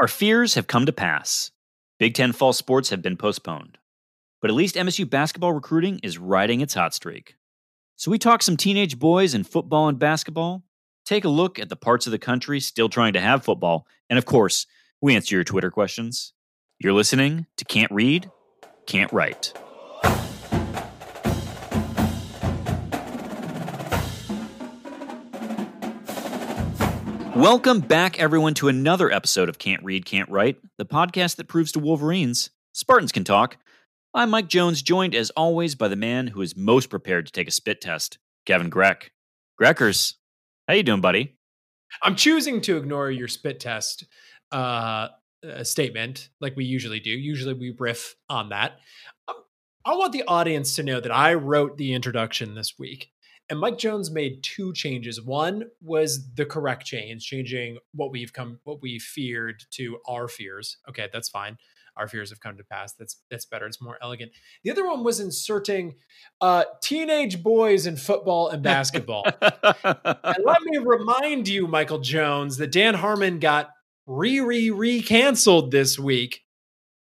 Our fears have come to pass. Big Ten fall sports have been postponed. But at least MSU basketball recruiting is riding its hot streak. So we talk some teenage boys in football and basketball, take a look at the parts of the country still trying to have football, and of course, we answer your Twitter questions. You're listening to Can't Read, Can't Write. Welcome back, everyone, to another episode of Can't Read, Can't Write, the podcast that proves to Wolverines Spartans can talk. I'm Mike Jones, joined as always by the man who is most prepared to take a spit test, Kevin Greck. Greckers, how you doing, buddy? I'm choosing to ignore your spit test statement like we usually do. Usually we riff on that. I want the audience to know that I wrote the introduction this week. And Mike Jones made two changes. One was the correct change, changing what we feared to our fears. Okay, that's fine. Our fears have come to pass. That's better. It's more elegant. The other one was inserting teenage boys in football and basketball. And let me remind you, Michael Jones, that Dan Harmon got canceled this week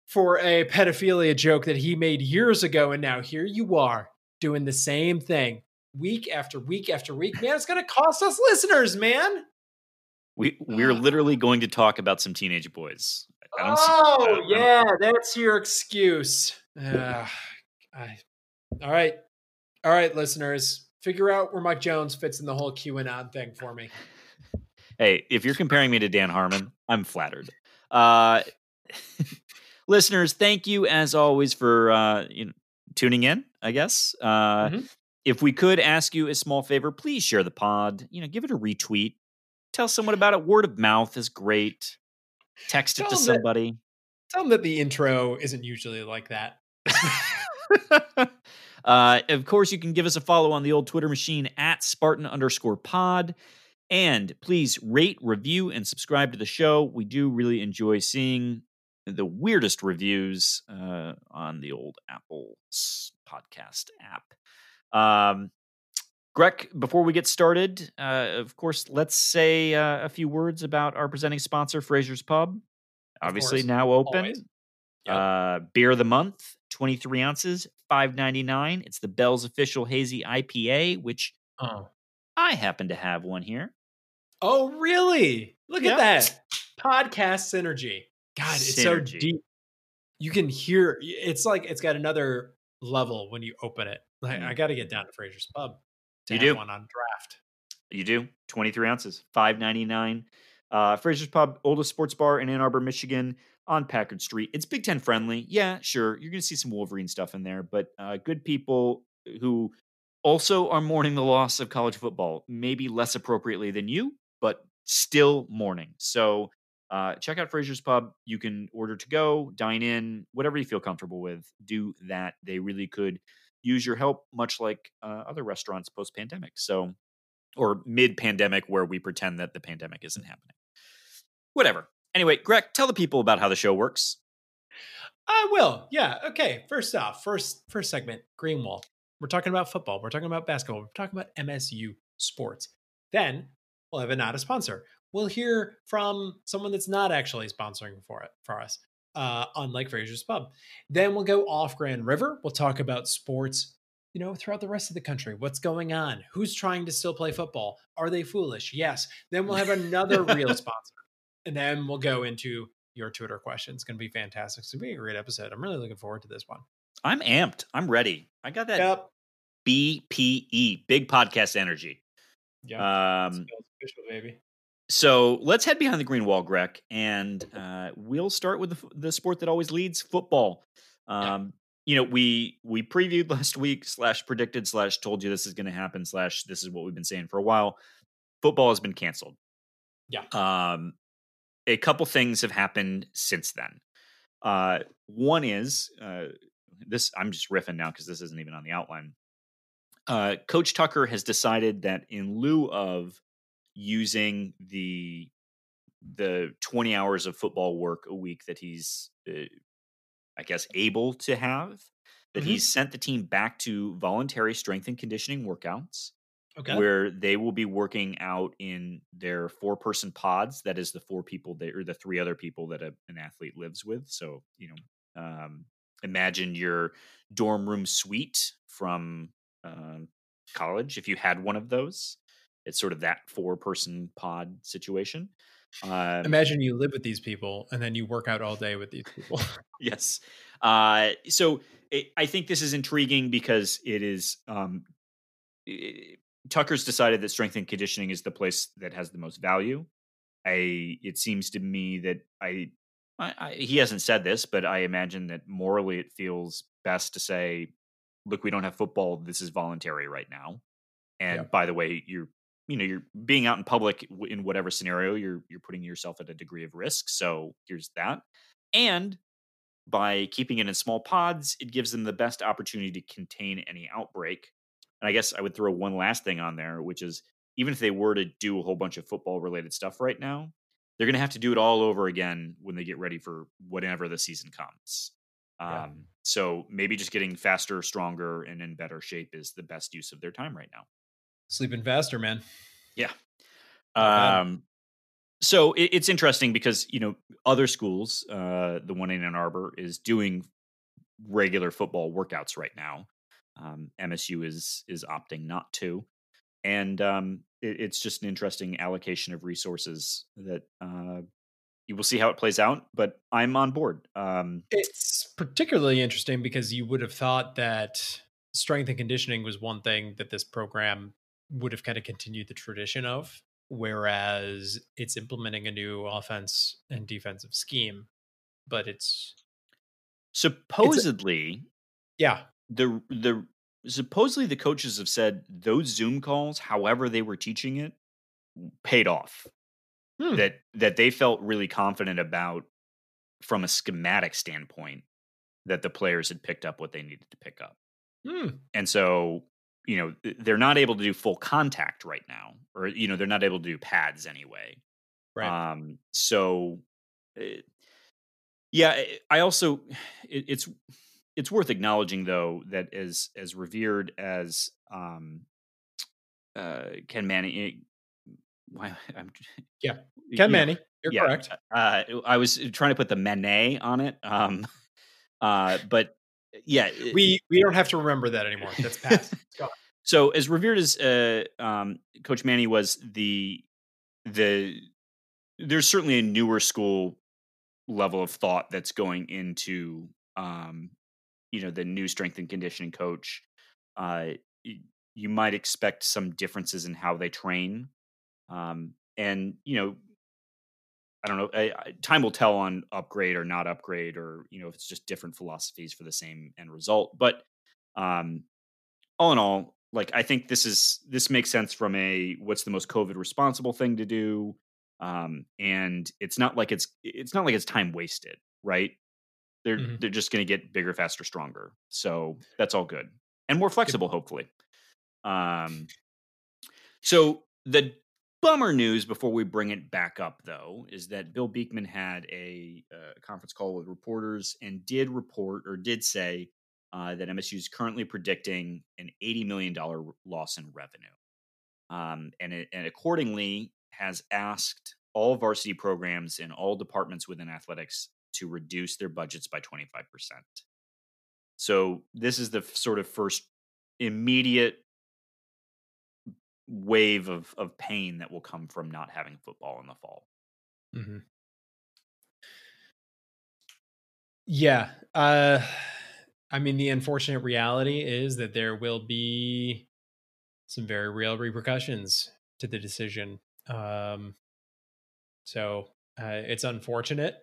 for a pedophilia joke that he made years ago. And now here you are doing the same thing. Week after week after week, man, it's going to cost us listeners, man. We're literally going to talk about some teenage boys. That's your excuse. All right, listeners, figure out where Mike Jones fits in the whole QAnon thing for me. Hey, if you're comparing me to Dan Harmon, I'm flattered. Listeners, thank you as always for tuning in. I guess. If we could ask you a small favor, please share the pod, give it a retweet, tell someone about it. Word of mouth is great. Text tell it to somebody. Tell them that the intro isn't usually like that. Of course, you can give us a follow on the old Twitter machine at Spartan_pod. And please rate, review, and subscribe to the show. We do really enjoy seeing the weirdest reviews on the old Apple podcast app. Greg, before we get started, of course, let's say a few words about our presenting sponsor, Frazier's Pub. Obviously, now open. Yep. Beer of the month, 23 ounces, $5.99. It's the Bell's official hazy IPA, which I happen to have one here. Oh, really? Look at that podcast synergy. God, it's so deep. You can hear it's like it's got another level when you open it. I got to get down to Frazier's Pub to have one on draft. You do. 23 ounces, $5.99. Frazier's Pub, oldest sports bar in Ann Arbor, Michigan, on Packard Street. It's Big Ten friendly. Yeah, sure. You're going to see some Wolverine stuff in there, but good people who also are mourning the loss of college football, maybe less appropriately than you, but still mourning. So check out Frazier's Pub. You can order to go, dine in, whatever you feel comfortable with. Do that. They really could use your help, much like other restaurants post-pandemic, or mid-pandemic, where we pretend that the pandemic isn't happening. Whatever. Anyway, Greg, tell the people about how the show works. I will. Yeah. Okay. First off, first segment, Greenwall. We're talking about football. We're talking about basketball. We're talking about MSU sports. Then we'll have not a sponsor. We'll hear from someone that's not actually sponsoring for us. Unlike Frazier's Pub. Then we'll go off Grand River. We'll talk about sports, throughout the rest of the country. What's going on? Who's trying to still play football? Are they foolish? Yes. Then we'll have another real sponsor. And then we'll go into your Twitter question. It's going to be fantastic. It's going to be a great episode. I'm really looking forward to this one. I'm amped. I'm ready. I got that BPE, big podcast energy. Yeah. Official, baby. So let's head behind the green wall, Greg, and we'll start with the sport that always leads, football. We previewed last week /predicted /told you this is going to happen this is what we've been saying for a while. Football has been canceled. Yeah. A couple things have happened since then. One is this. I'm just riffing now because this isn't even on the outline. Coach Tucker has decided that in lieu of using the 20 hours of football work a week that he's, able to have, that he's sent the team back to voluntary strength and conditioning workouts. Okay. Where they will be working out in their four-person pods. That is the four people that, or the three other people that an athlete lives with. So, you know, imagine your dorm room suite from college, if you had one of those. It's sort of that four-person pod situation. Imagine you live with these people and then you work out all day with these people. Yes. So I think this is intriguing because it is Tucker's decided that strength and conditioning is the place that has the most value. It seems to me that he hasn't said this, but I imagine that morally it feels best to say, look, we don't have football. This is voluntary right now. And by the way, you're being out in public in whatever scenario, you're putting yourself at a degree of risk. So here's that. And by keeping it in small pods, it gives them the best opportunity to contain any outbreak. And I guess I would throw one last thing on there, which is even if they were to do a whole bunch of football related stuff right now, they're going to have to do it all over again when they get ready for whatever the season comes. Yeah. So maybe just getting faster, stronger, and in better shape is the best use of their time right now. Sleeping faster, man. Yeah. So it's interesting because, you know, other schools, the one in Ann Arbor is doing regular football workouts right now. MSU is opting not to. And it's just an interesting allocation of resources that you will see how it plays out, but I'm on board. It's particularly interesting because you would have thought that strength and conditioning was one thing that this program would have kind of continued the tradition of, whereas it's implementing a new offense and defensive scheme, but it's supposedly the coaches have said those Zoom calls, however they were teaching it, paid off. That they felt really confident about from a schematic standpoint that the players had picked up what they needed to pick up. And so, you know, they're not able to do full contact right now, or, you know, they're not able to do pads anyway. Right. It's worth acknowledging, though, that as revered as Ken Manning. Ken Manning. You're correct. I was trying to put the Manet on it. But yeah, we don't have to remember that anymore. That's past. So as revered as Coach Manning was, there's certainly a newer school level of thought that's going into the new strength and conditioning coach. You might expect some differences in how they train. And, you know, I don't know, time will tell on upgrade or not upgrade, or, you know, if it's just different philosophies for the same end result. But all in all, like, I think this makes sense from a what's the most COVID responsible thing to do. And it's not like it's time wasted, right? They're just going to get bigger, faster, stronger. So that's all good and more flexible, hopefully. So the bummer news before we bring it back up, though, is that Bill Beekman had a conference call with reporters and did say that MSU is currently predicting an $80 million loss in revenue. And accordingly has asked all varsity programs and all departments within athletics to reduce their budgets by 25%. So this is the sort of first immediate wave of pain that will come from not having football in the fall. Mm-hmm. Yeah. I mean, the unfortunate reality is that there will be some very real repercussions to the decision. So it's unfortunate.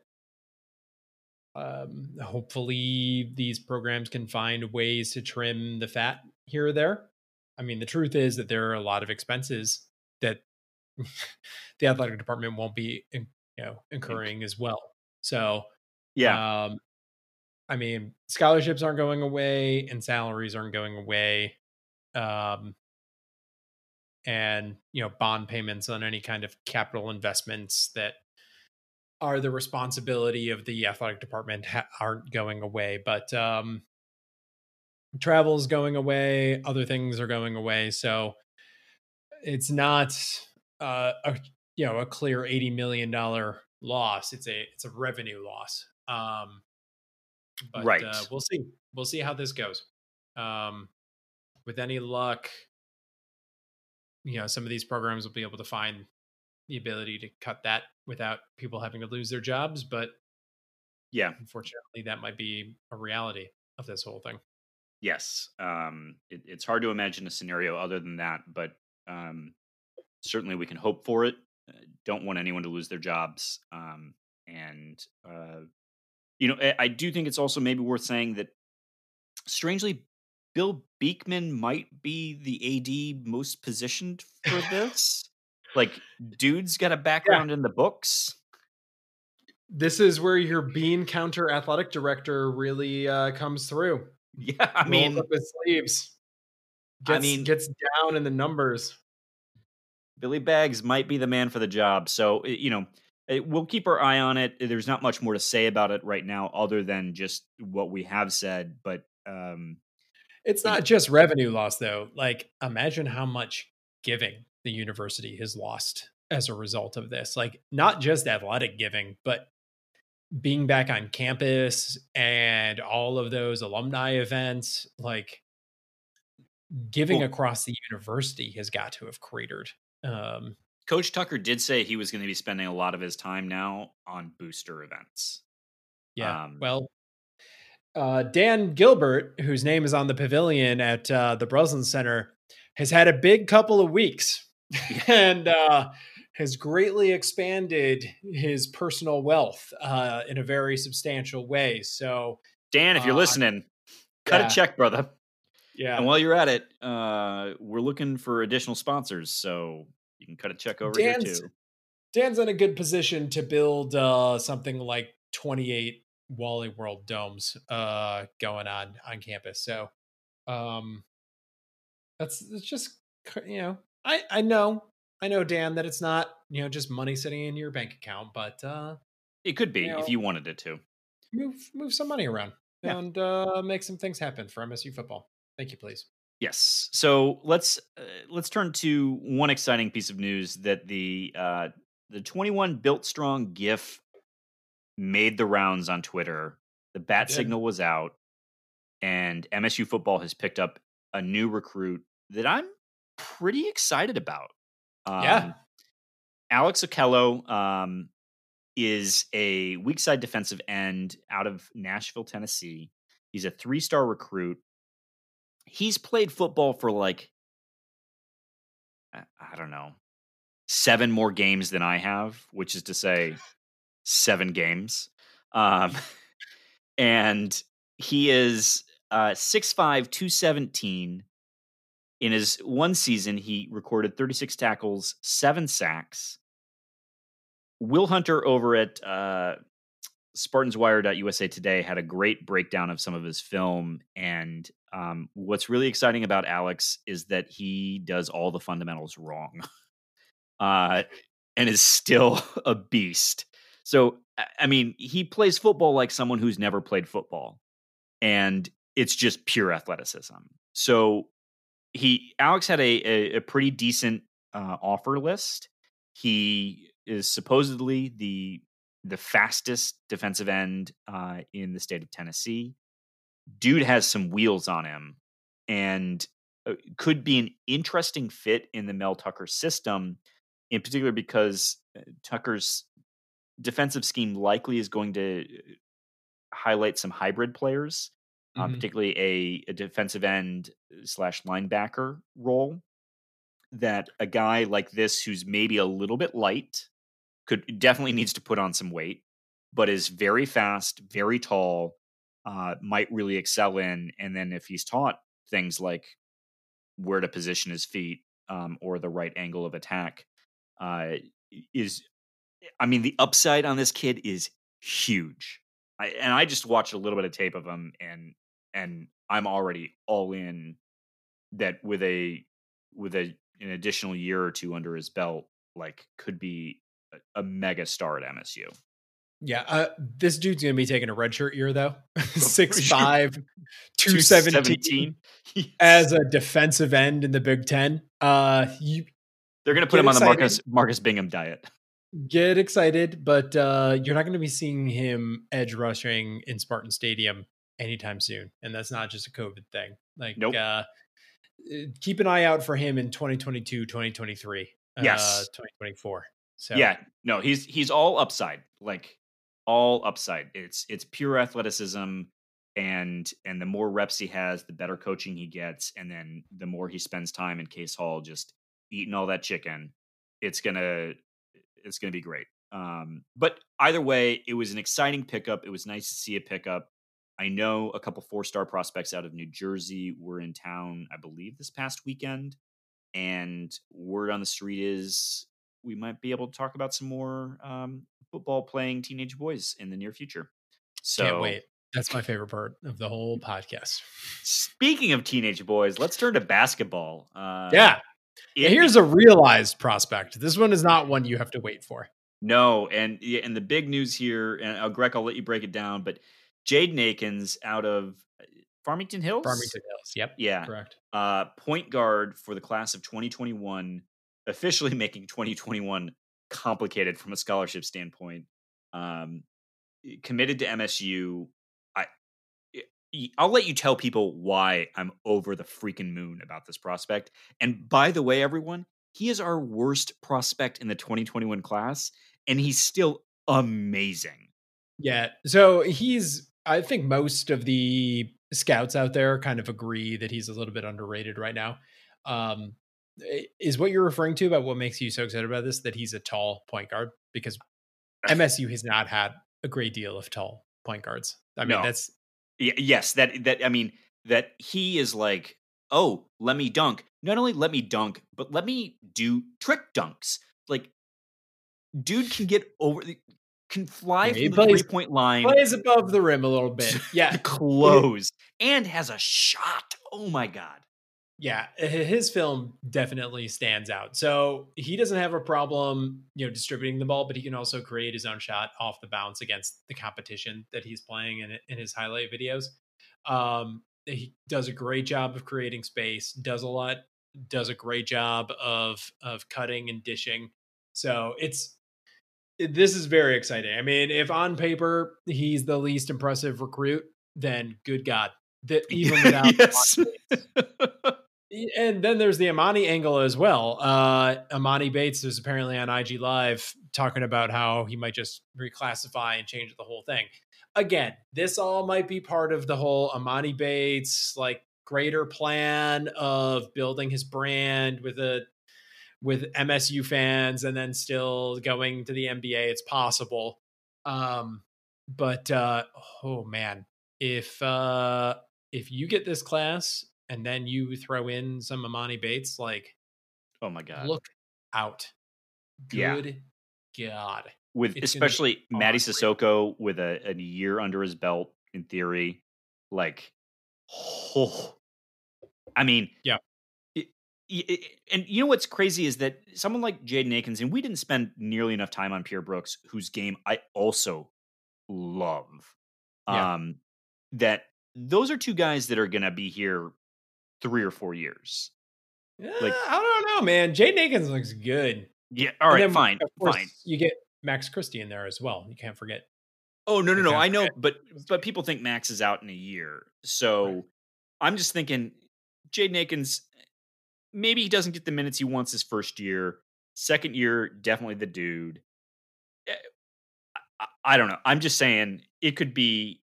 Hopefully these programs can find ways to trim the fat here or there. I mean, the truth is that there are a lot of expenses that the athletic department won't be, incurring as well. So, yeah, I mean, scholarships aren't going away and salaries aren't going away. And, you know, bond payments on any kind of capital investments that are the responsibility of the athletic department aren't going away, but travel's going away, other things are going away. So it's not a clear $80 million loss. It's a revenue loss. But right. We'll see. We'll see how this goes. With any luck, some of these programs will be able to find the ability to cut that without people having to lose their jobs. But yeah, unfortunately, that might be a reality of this whole thing. Yes. It's hard to imagine a scenario other than that, but certainly we can hope for it. Don't want anyone to lose their jobs. I do think it's also maybe worth saying that, strangely, Bill Beekman might be the AD most positioned for this. Dude's got a background in the books. This is where your bean counter athletic director really comes through. Yeah, I mean, rolls up his sleeves. Gets down in the numbers. Billy Baggs might be the man for the job. So, we'll keep our eye on it. There's not much more to say about it right now other than just what we have said. But it's not just revenue loss, though. Imagine how much giving the university has lost as a result of this. Not just athletic giving, but being back on campus and all of those alumni events, giving across the university has got to have cratered. Coach Tucker did say he was going to be spending a lot of his time now on booster events. Yeah. Dan Gilbert, whose name is on the pavilion at the Breslin Center, has had a big couple of weeks and has greatly expanded his personal wealth in a very substantial way. So, Dan, if you're listening, cut a check, brother. Yeah. And while you're at it, we're looking for additional sponsors, so you can cut a check over here too. Dan's in a good position to build something like 28 Wally World domes going on campus. So it's just, I know, Dan, that it's not, just money sitting in your bank account, but it could be if you wanted it to. Move some money around and make some things happen for MSU football. Thank you, please. Yes. So let's turn to one exciting piece of news that the 21 Built Strong GIF made the rounds on Twitter. The bat signal was out, and MSU football has picked up a new recruit that I'm pretty excited about. Alex Okello is a weak side defensive end out of Nashville, Tennessee. He's a 3-star recruit. He's played football for 7 more games than I have, which is to say 7 games. And he is 6'5", 217. In his one season, he recorded 36 tackles, 7 sacks. Will Hunter over at SpartansWire.USA Today had a great breakdown of some of his film, and what's really exciting about Alex is that he does all the fundamentals wrong and is still a beast. So, I mean, he plays football like someone who's never played football, and it's just pure athleticism. So Alex had a pretty decent offer list. He is supposedly the fastest defensive end in the state of Tennessee. Dude has some wheels on him and could be an interesting fit in the Mel Tucker system, in particular because Tucker's defensive scheme likely is going to highlight some hybrid players, particularly a defensive end / linebacker role, that a guy like this who's maybe a little bit light definitely needs to put on some weight, but is very fast, very tall, might really excel in. And then if he's taught things like where to position his feet or the right angle of attack, the upside on this kid is huge. I just watched a little bit of tape of him, and I'm already all in that with an additional year or two under his belt, could be a mega star at MSU. Yeah. This dude's going to be taking a redshirt year though. 6'5", 217 as a defensive end in the Big Ten. They're going to put him on the Marcus Bingham diet. Get excited, but you're not going to be seeing him edge rushing in Spartan Stadium anytime soon. And that's not just a COVID thing. Like, nope. Keep an eye out for him in 2022, 2023, yes, 2024. So yeah, no, he's all upside, like all upside. It's pure athleticism, and the more reps he has, the better coaching he gets. And then the more he spends time in Case Hall, just eating all that chicken, it's going to be great. But either way, it was an exciting pickup. It was nice to see a pickup. I know a couple 4-star prospects out of New Jersey were in town, I believe, this past weekend. And word on the street is we might be able to talk about some more football-playing teenage boys in the near future. So, can't wait. That's my favorite part of the whole podcast. Speaking of teenage boys, let's turn to basketball. Yeah. Here's a realized prospect. This one is not one you have to wait for. No, and the big news here, and Greg, I'll let you break it down, but Jaden Akins out of Farmington Hills? Farmington Hills, yep. Yeah. Correct. Point guard for the class of 2021, officially making 2021 complicated from a scholarship standpoint. Committed to MSU. I'll let you tell people why I'm over the freaking moon about this prospect. And by the way, everyone, he is our worst prospect in the 2021 class, and he's still amazing. Yeah. So I think most of the scouts out there kind of agree that he's a little bit underrated right now. Is what you're referring to about what makes you so excited about this, that he's a tall point guard? Because MSU has not had a great deal of tall point guards. I mean, that's... Yes, that he is like, oh, let me dunk. Not only let me dunk, but let me do trick dunks. Like, dude can get over, can fly from the 3-point line. Plays above the rim a little bit. Yeah. Close. And has a shot. Oh my God. Yeah. His film definitely stands out. So he doesn't have a problem, distributing the ball, but he can also create his own shot off the bounce against the competition that he's playing in his highlight videos. He does a great job of creating space, does a great job of cutting and dishing. So this is very exciting. I mean, if on paper, he's the least impressive recruit, then good God, that even without And then there's the Imani angle as well. Imani Bates was apparently on IG Live talking about how he might just reclassify and change the whole thing. Again, this all might be part of the whole Imani Bates, like, greater plan of building his brand with MSU fans and then still going to the NBA. It's possible. But oh man, if you get this class and then you throw in some Imani Bates, like, oh my God, look out. Good God. With especially Matty Sissoko with a year under his belt in theory, like, oh, I mean, yeah. And you know, what's crazy is that someone like Jaden Akins, and we didn't spend nearly enough time on Pierre Brooks, whose game I also love. Yeah. That those are two guys that are going to be here 3 or 4 years. Like, I don't know, man. Jaden Akins looks good. Yeah. All right. Fine. Of course, fine. You get Max Christie in there as well. You can't forget. Oh, no. I know. But people think Max is out in a year. So right. I'm just thinking Jaden Akins, maybe he doesn't get the minutes he wants his first year. Second year, definitely the dude. I don't know. I'm just saying it could be.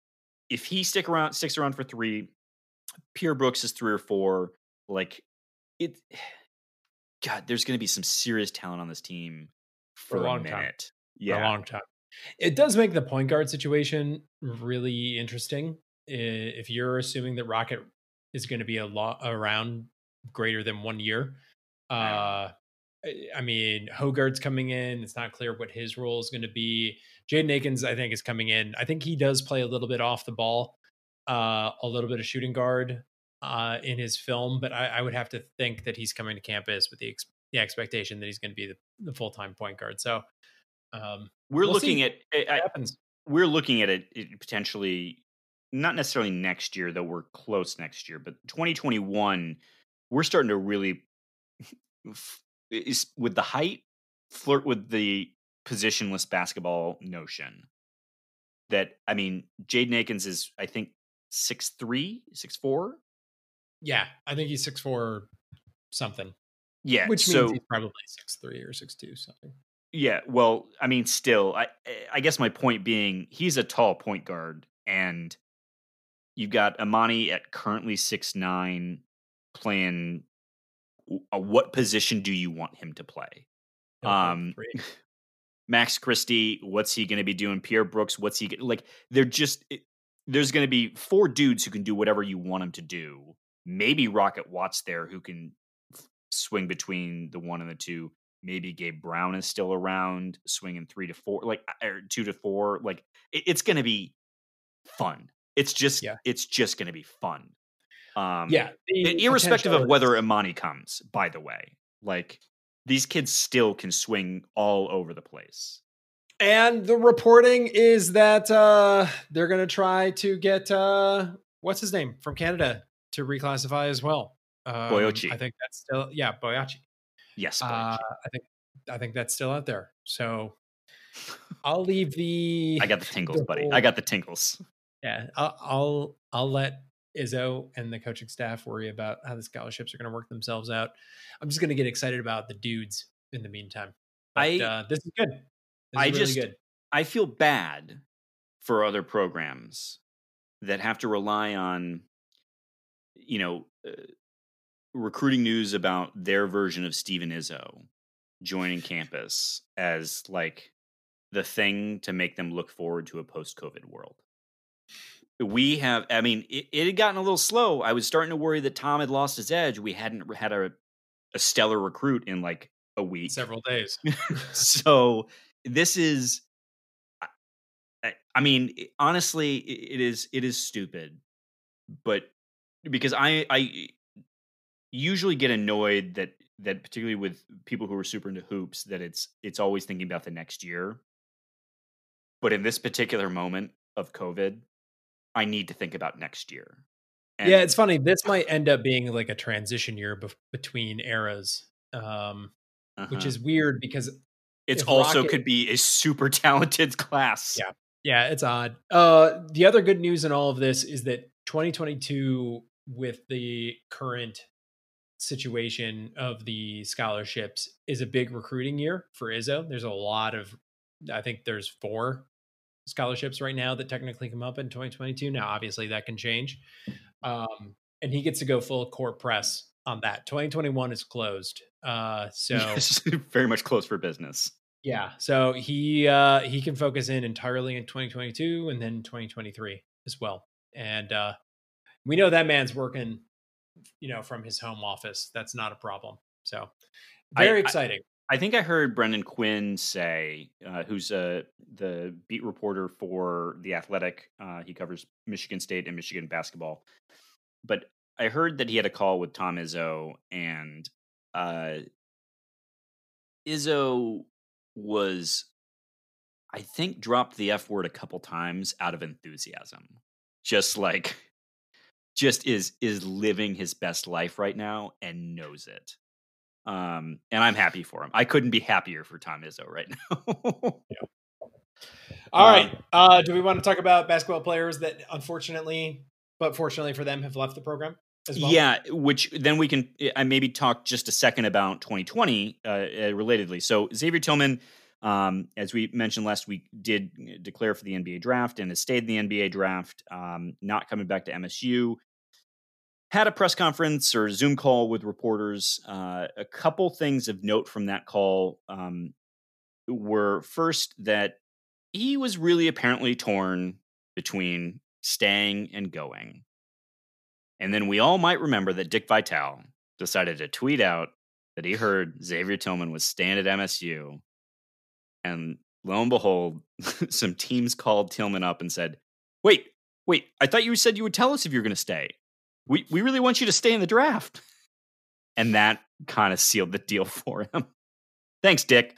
If he sticks around for 3, Pierre Brooks is 3 or 4. Like, it, God, there's going to be some serious talent on this team for a long time. Yeah, for a long time. It does make the point guard situation really interesting. If you're assuming that Rocket is going to be around greater than 1 year, right. I mean, Hogarth's coming in. It's not clear what his role is going to be. Jaden Akins, I think, is coming in. I think he does play a little bit off the ball, a little bit of shooting guard in his film. But I would have to think that he's coming to campus with the expectation that he's going to be the full-time point guard. So we're looking at it potentially, not necessarily next year, though we're close next year. But 2021, we're starting to really is with the height, flirt with the positionless basketball notion that, I mean, Jaden Akins is, I think, 6'3", 6'4"? Yeah, I think he's 6'4", something. Yeah, which means he's probably 6'3" or 6'2", something. Yeah, well, I mean, still, I guess my point being, he's a tall point guard, and you've got Imani at currently 6'9", playing what position do you want him to play? Max Christie, what's he going to be doing? Pierre Brooks, what's he like? They're just there's going to be four dudes who can do whatever you want them to do. Maybe Rocket Watts there, who can swing between the one and the two. Maybe Gabe Brown is still around, swinging 3 to 4, like or 2 to 4. Like it's going to be fun. It's just going to be fun. Irrespective of whether Imani comes, by the way, like. These kids still can swing all over the place. And the reporting is that they're going to try to get, what's his name, from Canada to reclassify as well. Boyachi. I think that's still, Boyachi. Yes, Boyachi. I think that's still out there. So I'll leave the... I got the tingles, buddy. I got the tingles. Yeah, I'll let Izzo and the coaching staff worry about how the scholarships are going to work themselves out. I'm just going to get excited about the dudes in the meantime. But, this is good. This is really good. I feel bad for other programs that have to rely on, recruiting news about their version of Steven Izzo joining campus as like the thing to make them look forward to a post-COVID world. We have, I mean, it had gotten a little slow. I was starting to worry that Tom had lost his edge. We hadn't had a stellar recruit in like a week. Several days. So this is, I mean, honestly, it is stupid. But because I usually get annoyed that particularly with people who are super into hoops, that it's always thinking about the next year. But in this particular moment of COVID, I need to think about next year. And yeah, it's funny. This might end up being like a transition year between eras, which is weird because it's also could be a super talented class. Yeah. Yeah. It's odd. The other good news in all of this is that 2022 with the current situation of the scholarships is a big recruiting year for Izzo. There's a lot of, I think there's 4 scholarships right now that technically come up in 2022. Now, obviously that can change. And he gets to go full court press on that. 2021 is closed. So yes, very much closed for business. Yeah. So he can focus in entirely in 2022 and then 2023 as well. And, we know that man's working, from his home office. That's not a problem. So very exciting. I think I heard Brendan Quinn say, who's the beat reporter for The Athletic. He covers Michigan State and Michigan basketball. But I heard that he had a call with Tom Izzo, and Izzo was, I think, dropped the F word a couple times out of enthusiasm. Just is living his best life right now and knows it. And I'm happy for him. I couldn't be happier for Tom Izzo right now. Yeah. All right. Do we want to talk about basketball players that unfortunately, but fortunately for them, have left the program as well? Yeah, which then we can maybe talk just a second about 2020 relatedly. So Xavier Tillman, as we mentioned last week, did declare for the NBA draft and has stayed in the NBA draft, not coming back to MSU. Had a press conference or Zoom call with reporters. A couple things of note from that call were first that he was really apparently torn between staying and going. And then we all might remember that Dick Vitale decided to tweet out that he heard Xavier Tillman was staying at MSU. And lo and behold, some teams called Tillman up and said, wait, I thought you said you would tell us if you're going to stay. We really want you to stay in the draft. And that kind of sealed the deal for him. Thanks, Dick.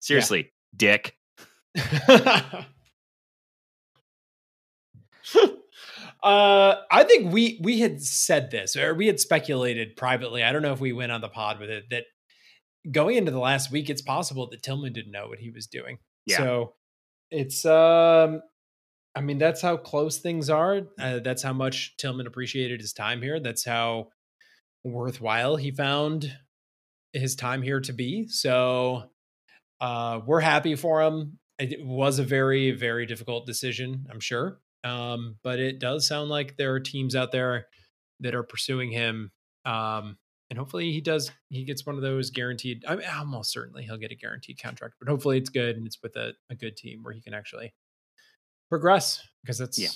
Seriously, yeah. Dick. I think we had said this, or we had speculated privately. I don't know if we went on the pod with it, that going into the last week, it's possible that Tillman didn't know what he was doing. Yeah. So it's, I mean, that's how close things are. That's how much Tillman appreciated his time here. That's how worthwhile he found his time here to be. So we're happy for him. It was a very, very difficult decision, I'm sure. But it does sound like there are teams out there that are pursuing him. And hopefully he does, he gets one of those guaranteed. I mean, almost certainly he'll get a guaranteed contract, but hopefully it's good. And it's with a good team where he can actually progress, because that's, yeah,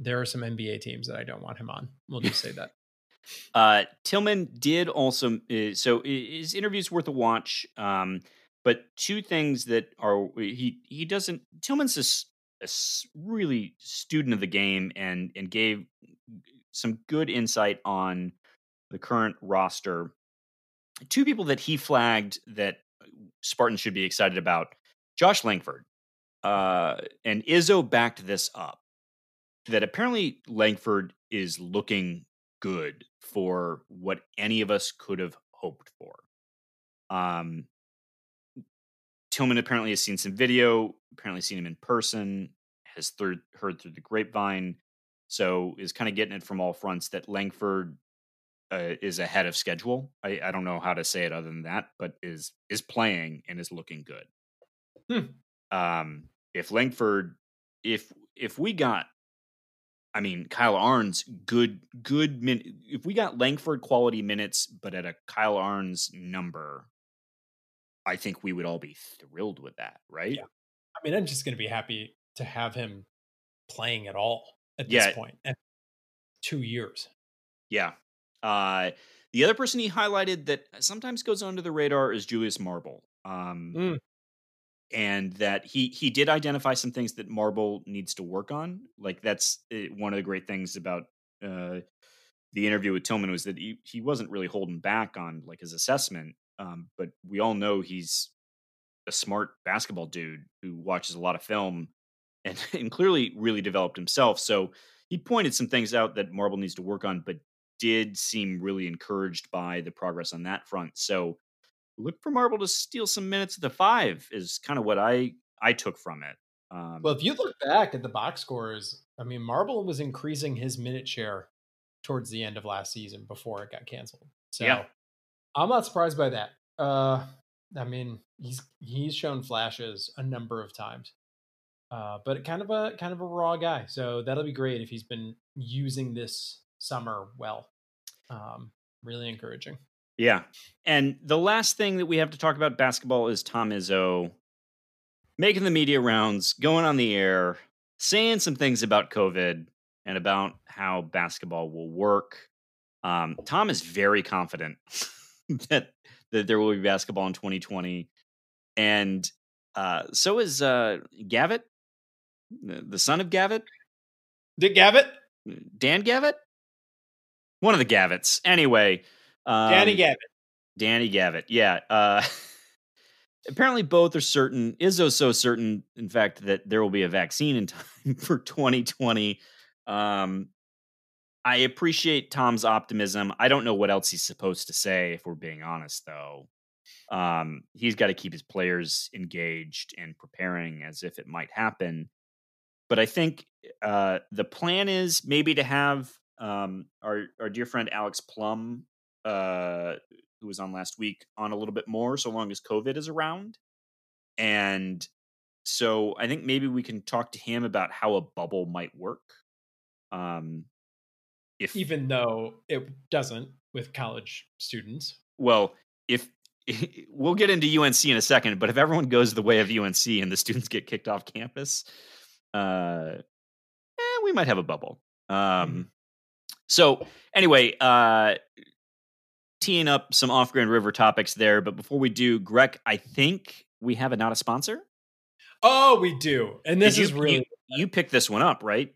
there are some NBA teams that I don't want him on. We'll just say that. Tillman did also, so his interview's worth a watch. But two things that are, he doesn't, Tillman's a really student of the game and gave some good insight on the current roster. Two people that he flagged that Spartans should be excited about: Josh Langford, and Izzo backed this up, that apparently Langford is looking good for what any of us could have hoped for. Tillman apparently has seen some video, apparently seen him in person, has heard through the grapevine, so is kind of getting it from all fronts that Langford is ahead of schedule. I don't know how to say it other than that, but is playing and is looking good. If Langford, if we got, I mean, Kyle Arne's good minute, if we got Langford quality minutes, but at a Kyle Arne's number, I think we would all be thrilled with that, right? Yeah. I mean, I'm just going to be happy to have him playing at all at this point. At 2 years. Yeah. The other person he highlighted that sometimes goes under the radar is Julius Marble. And that he did identify some things that Marble needs to work on. Like, that's one of the great things about the interview with Tillman, was that he wasn't really holding back on like his assessment. But we all know he's a smart basketball dude who watches a lot of film and clearly really developed himself. So he pointed some things out that Marble needs to work on, but did seem really encouraged by the progress on that front. So look for Marble to steal some minutes at the five is kind of what I took from it. Well, if you look back at the box scores, I mean, Marble was increasing his minute share towards the end of last season before it got canceled. So yeah. I'm not surprised by that. I mean, he's shown flashes a number of times, but kind of a raw guy. So that'll be great if he's been using this summer well. Really encouraging. Yeah. And the last thing that we have to talk about basketball is Tom Izzo making the media rounds, going on the air, saying some things about COVID and about how basketball will work. Tom is very confident that there will be basketball in 2020. And so is Gavitt, the son of Gavitt. Dick Gavitt? Dan Gavitt? One of the Gavitts. Anyway. Danny Gavitt. Yeah. Apparently both are certain. Izzo's so certain, in fact, that there will be a vaccine in time for 2020. I appreciate Tom's optimism. I don't know what else he's supposed to say, if we're being honest, though. He's got to keep his players engaged and preparing as if it might happen. But I think the plan is maybe to have our dear friend Alex Plum, who was on last week, on a little bit more, so long as COVID is around. And so I think maybe we can talk to him about how a bubble might work. Even though it doesn't with college students. Well, we'll get into UNC in a second, but if everyone goes the way of UNC and the students get kicked off campus, we might have a bubble. So anyway, teeing up some off Grand River topics there, but before we do, Greg, I think we have not a sponsor. Oh, we do. And this is really, you picked this one up, right?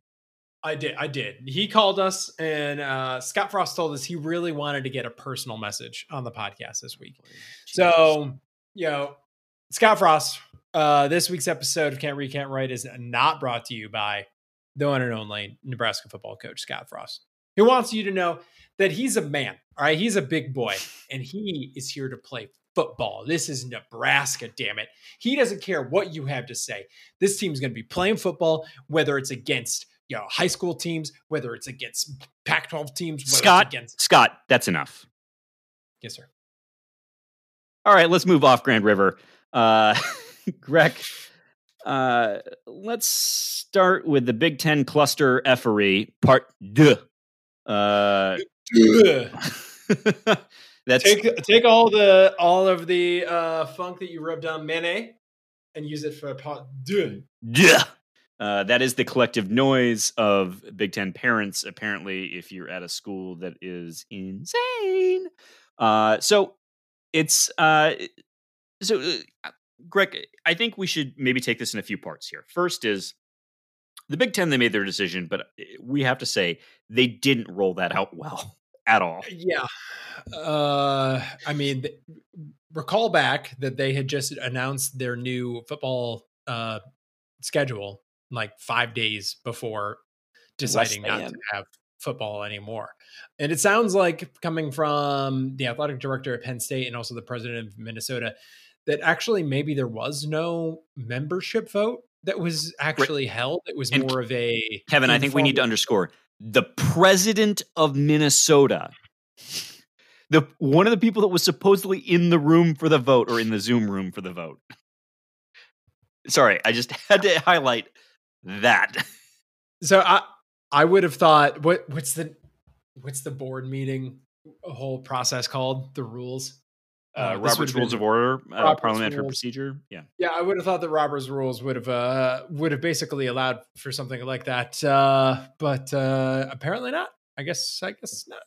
I did. He called us, and Scott Frost told us he really wanted to get a personal message on the podcast this week. Jeez. So, Scott Frost, this week's episode of Can't Read, Can't Write is not brought to you by the one and only Nebraska football coach, Scott Frost, who wants you to know that he's a man. All right. He's a big boy, and he is here to play football. This is Nebraska, damn it. He doesn't care what you have to say. This team's going to be playing football, whether it's against high school teams, whether it's against Pac-12 teams. Scott, that's enough. Yes, sir. All right, let's move off Grand River. Greg, let's start with the Big Ten cluster effery part deux. That's take all of the funk that you rubbed on Manet and use it for part deux. Yeah. That is the collective noise of Big Ten parents, apparently, if you're at a school that is insane. So, Greg, I think we should maybe take this in a few parts here. First is the Big Ten, they made their decision, but we have to say they didn't roll that out well at all. Yeah. I mean, recall back that they had just announced their new football schedule like 5 days before deciding not to have football anymore. And it sounds like, coming from the athletic director at Penn State and also the president of Minnesota, that actually maybe there was no membership vote that was actually held. It was more of a... Kevin, I think we need to underscore the president of Minnesota. One of the people that was supposedly in the room for the vote, or in the Zoom room for the vote. Sorry, I just had to highlight that. So I would have thought, what's the board meeting whole process called? The rules, Robert's Rules of Order, parliamentary procedure. Yeah. I would have thought that Robert's rules would have basically allowed for something like that, but apparently not. I guess not.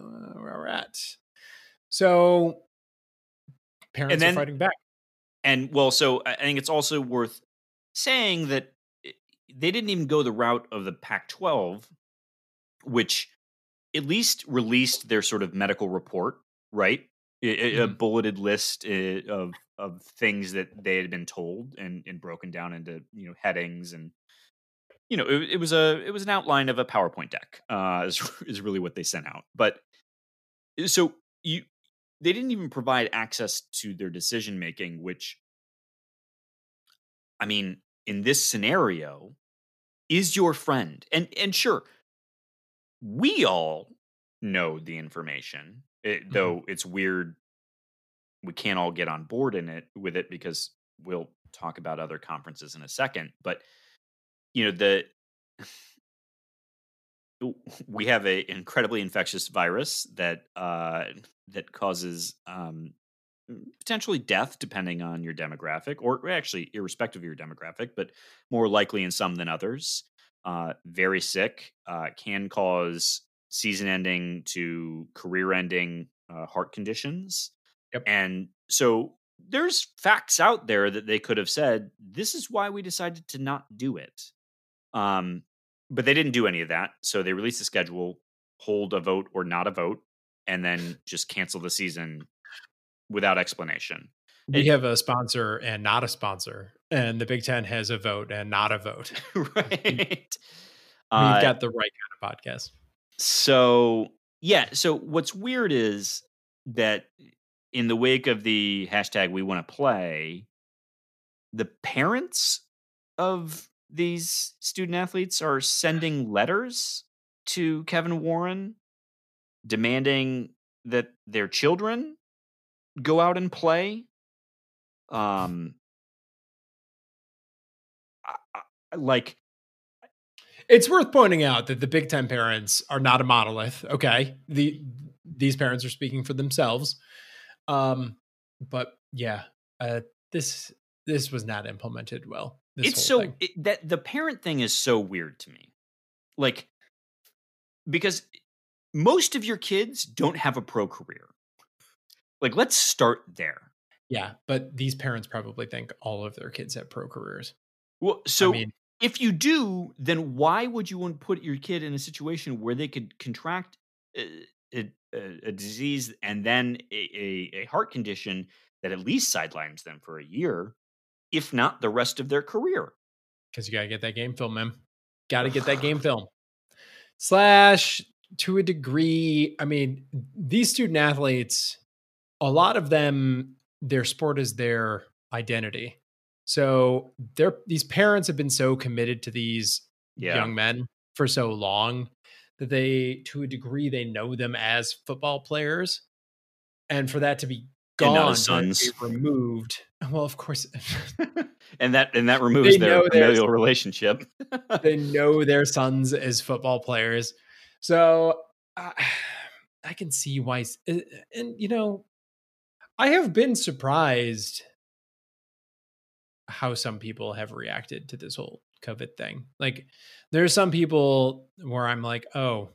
Where we're at. So parents are fighting back, so I think it's also worth saying that they didn't even go the route of the Pac-12, which at least released their sort of medical report, right? A bulleted list of things that they had been told and broken down into, headings. And, it was an outline of a PowerPoint deck, is really what they sent out. But so they didn't even provide access to their decision-making, which, I mean, in this scenario, is your friend. And sure, we all know the information, though it's weird we can't all get on board with it, because we'll talk about other conferences in a second. But we have an incredibly infectious virus that causes potentially death, depending on your demographic, or actually irrespective of your demographic, but more likely in some than others. Very sick, can cause season-ending to career-ending heart conditions. Yep. And so there's facts out there that they could have said, this is why we decided to not do it. But they didn't do any of that. So they released the schedule, hold a vote or not a vote, and then just cancel the season without explanation. We have a sponsor and not a sponsor, and the Big Ten has a vote and not a vote. Right. We've got the right kind of podcast. So, yeah. So what's weird is that in the wake of the hashtag we want to play, the parents of these student athletes are sending letters to Kevin Warren demanding that their children go out and play. It's worth pointing out that the Big Ten parents are not a monolith. Okay. These parents are speaking for themselves. But yeah, this was not implemented well. That the parent thing is so weird to me. Like, because most of your kids don't have a pro career. Like, let's start there. Yeah, but these parents probably think all of their kids have pro careers. Well, so if you do, then why would you want to put your kid in a situation where they could contract a disease and then a heart condition that at least sidelines them for a year, if not the rest of their career? Because you got to get that game film, man. Got to get that game film. To a degree, these student athletes a lot of them, their sport is their identity. So these parents have been so committed to these young men for so long that they, to a degree, they know them as football players. And for that to be gone, sons removed. Well, of course. and that removes their familial relationship. They know their sons as football players. So I can see why. And, you know, I have been surprised how some people have reacted to this whole COVID thing. Like, there are some people where I'm like, oh,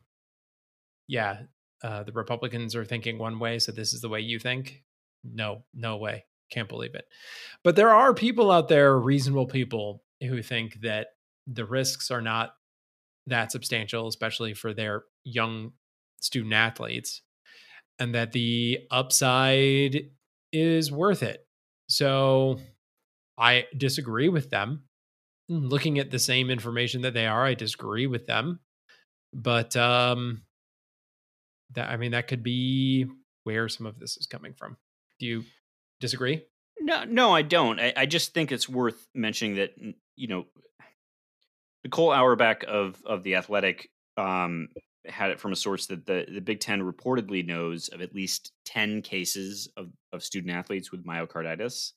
yeah, the Republicans are thinking one way, so this is the way you think. No way. Can't believe it. But there are people out there, reasonable people, who think that the risks are not that substantial, especially for their young student athletes, and that the upside is worth it. So I disagree with them. Looking at the same information that they are, I disagree with them. But that could be where some of this is coming from. Do you disagree? No, I don't. I just think it's worth mentioning that, you know, Nicole Auerbach of The Athletic had it from a source that the Big Ten reportedly knows of at least 10 cases of student athletes with myocarditis.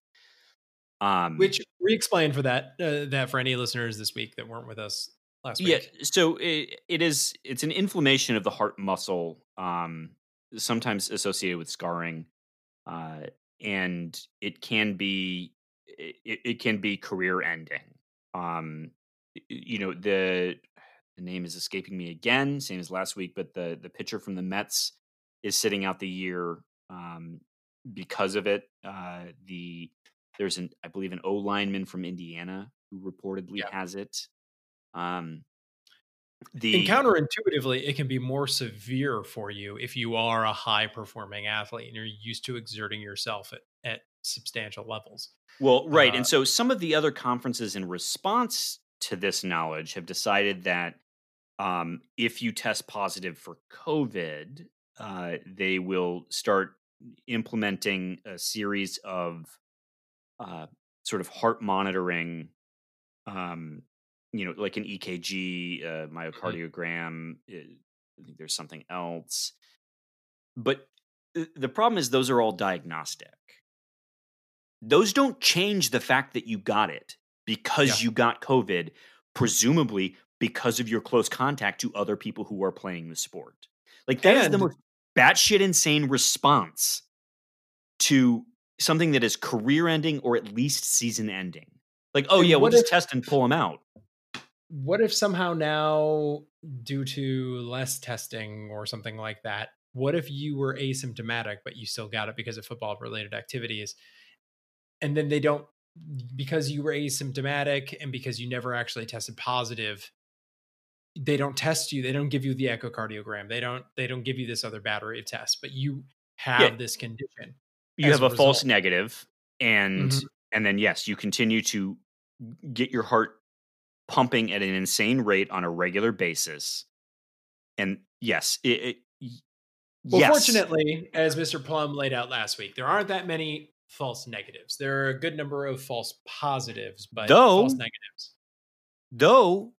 Which we explained for that for any listeners this week that weren't with us last week. Yeah, so it's an inflammation of the heart muscle, sometimes associated with scarring. And it can be career ending. You know, the name is escaping me again, same as last week, but the pitcher from the Mets is sitting out the year because of it. There's I believe an O lineman from Indiana who reportedly has it. Counterintuitively, it can be more severe for you if you are a high performing athlete and you're used to exerting yourself at substantial levels. Well, right. And so some of the other conferences, in response to this knowledge, have decided that if you test positive for COVID, they will start implementing a series of sort of heart monitoring, you know, like an EKG, myocardiogram. I think there's something else. But the problem is those are all diagnostic. Those don't change the fact that you got it because you got COVID, presumably because of your close contact to other people who are playing the sport. Like, that is the most batshit insane response to something that is career ending or at least season ending. Like, oh, yeah, we'll just test and pull them out. What if somehow now, due to less testing or something like that, what if you were asymptomatic, but you still got it because of football-related activities? And then they don't, because you were asymptomatic and because you never actually tested positive, they don't test you. They don't give you the echocardiogram. They don't give you this other battery of tests, but you have this condition. You have a false negative, and and then, yes, you continue to get your heart pumping at an insane rate on a regular basis. And yes, fortunately, as Mr. Plum laid out last week, there aren't that many false negatives. There are a good number of false positives, but false negatives. Though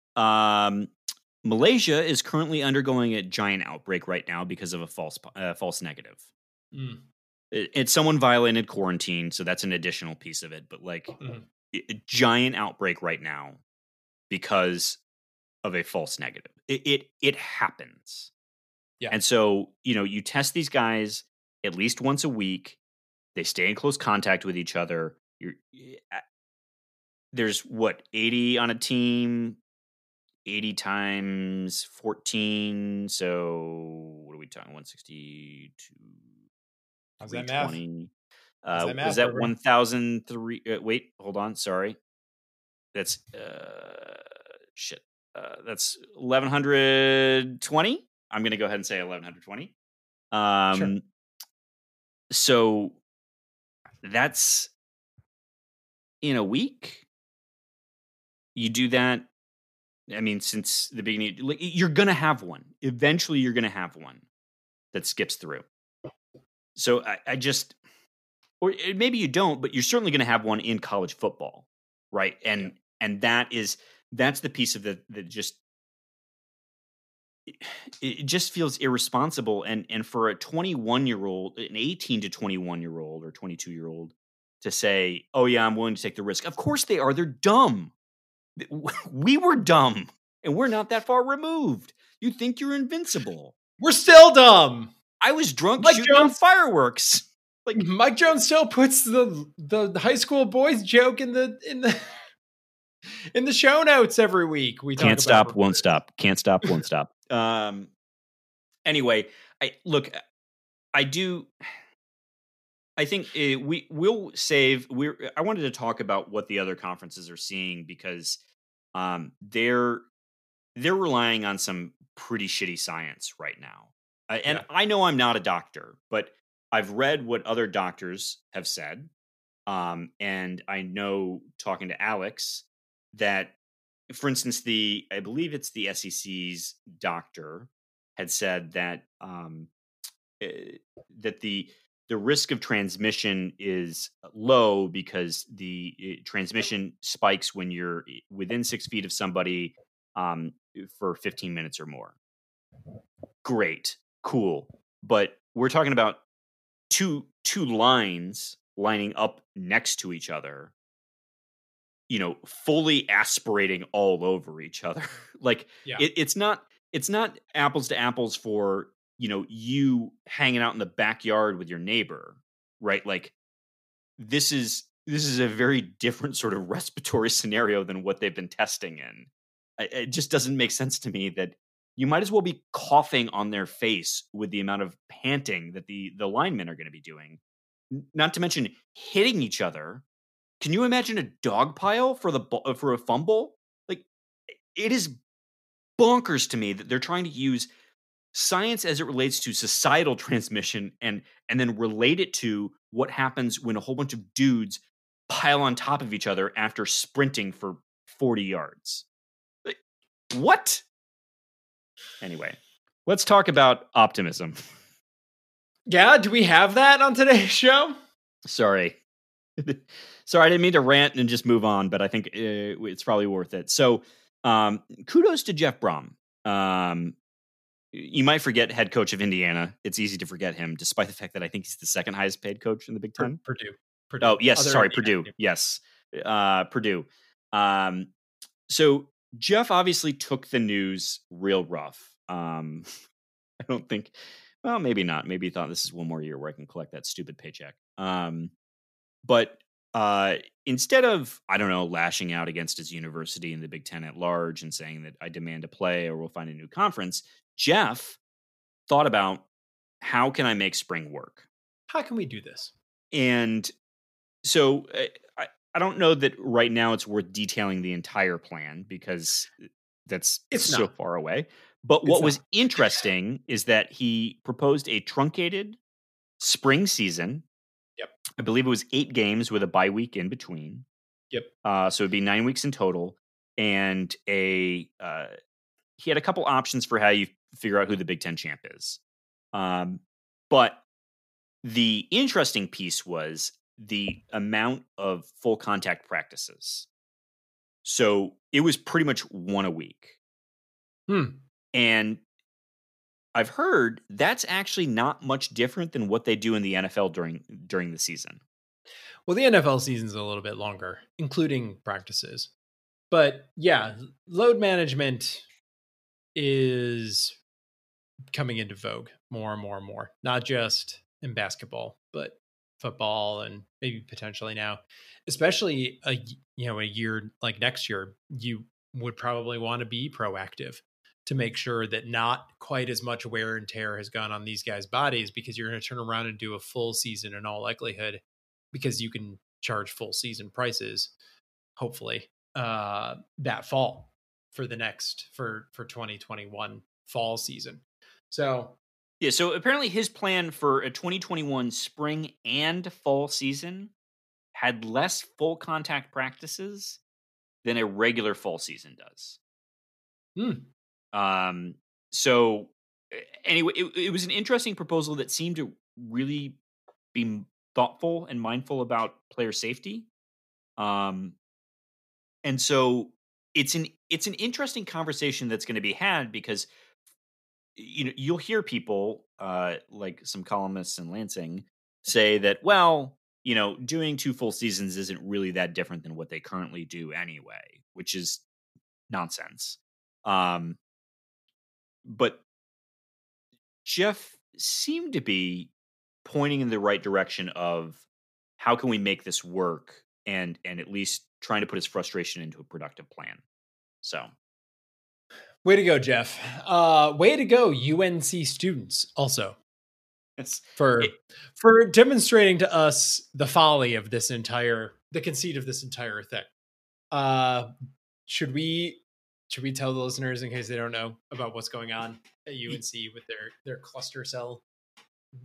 Malaysia is currently undergoing a giant outbreak right now because of a false negative. It's someone violated quarantine, so that's an additional piece of it. But like a giant outbreak right now because of a false negative. It happens. Yeah. And so, you know, you test these guys at least once a week. They stay in close contact with each other. There's 80 on a team, 80 times 14. So what are we talking? 162. How's that math? Is that 1,003? Wait, hold on. Sorry. That's shit. That's 1,120. I'm going to go ahead and say 1,120. Sure. So that's in a week. You do that. I mean, since the beginning, like, you're going to have one. Eventually, you're going to have one that skips through. So I just, or maybe you don't, but you're certainly going to have one in college football, right? And and that's the piece of it that just it just feels irresponsible. And for a 21-year-old, an 18 to 21-year-old or 22-year-old to say, oh yeah, I'm willing to take the risk. Of course they are. They're dumb. We were dumb and we're not that far removed. You think you're invincible. We're still dumb. I was drunk shooting on fireworks. Like Mike Jones still puts the high school boys joke in the show notes every week. We can't stop, won't stop. Can't stop, won't stop. Anyway, I wanted to talk about what the other conferences are seeing because they're relying on some pretty shitty science right now. I know I'm not a doctor, but I've read what other doctors have said. And I know, talking to Alex, that, for instance, I believe it's the SEC's doctor had said that that the risk of transmission is low because the transmission spikes when you're within 6 feet of somebody for 15 minutes or more. Great, cool, but we're talking about two lines lining up next to each other, you know, fully aspirating all over each other. It's not apples to apples for, you know, you hanging out in the backyard with your neighbor, right? Like this is a very different sort of respiratory scenario than what they've been testing in. It just doesn't make sense to me that you might as well be coughing on their face with the amount of panting that the linemen are going to be doing. Not to mention hitting each other. Can you imagine a dog pile for a fumble? Like, it is bonkers to me that they're trying to use science as it relates to societal transmission and then relate it to what happens when a whole bunch of dudes pile on top of each other after sprinting for 40 yards. Like, what? Anyway, let's talk about optimism. Yeah, do we have that on today's show? Sorry, I didn't mean to rant and just move on, but I think it's probably worth it. So kudos to Jeff Brohm. You might forget head coach of Indiana. It's easy to forget him, despite the fact that I think he's the second highest paid coach in the Big Ten. Purdue. Oh, yes, Purdue. Yes, Purdue. So Jeff obviously took the news real rough. I don't think... Well, maybe not. Maybe he thought this is one more year where I can collect that stupid paycheck. But instead of, I don't know, lashing out against his university and the Big Ten at large and saying that I demand a play or we'll find a new conference, Jeff thought about, how can I make spring work? How can we do this? And so I don't know that right now it's worth detailing the entire plan because it's so not far away. But what was interesting is that he proposed a truncated spring season. Yep. I believe it was 8 games with a bye week in between. Yep. So it'd be 9 weeks in total. And he had a couple options for how you figure out who the Big Ten champ is. But the interesting piece was the amount of full contact practices. So it was pretty much one a week. Hmm. And I've heard that's actually not much different than what they do in the NFL during the season. Well, the NFL season's a little bit longer, including practices. But yeah, load management is coming into vogue more and more and more, not just in basketball, but football and maybe potentially now, especially a year like next year, you would probably want to be proactive to make sure that not quite as much wear and tear has gone on these guys' bodies, because you're going to turn around and do a full season in all likelihood because you can charge full season prices, hopefully, that fall for 2021 fall season. So, yeah. So apparently his plan for a 2021 spring and fall season had less full contact practices than a regular fall season does. Hmm. So anyway, it was an interesting proposal that seemed to really be thoughtful and mindful about player safety. And so it's an interesting conversation that's going to be had, because you'll hear people like some columnists in Lansing say that, well, doing two full seasons isn't really that different than what they currently do anyway, which is nonsense. But Jeff seemed to be pointing in the right direction of how can we make this work, and at least trying to put his frustration into a productive plan. So way to go, Jeff. Way to go, UNC students, also. For demonstrating to us the folly of this entire, the conceit of this entire thing. Should we tell the listeners, in case they don't know, about what's going on at UNC with their cluster cell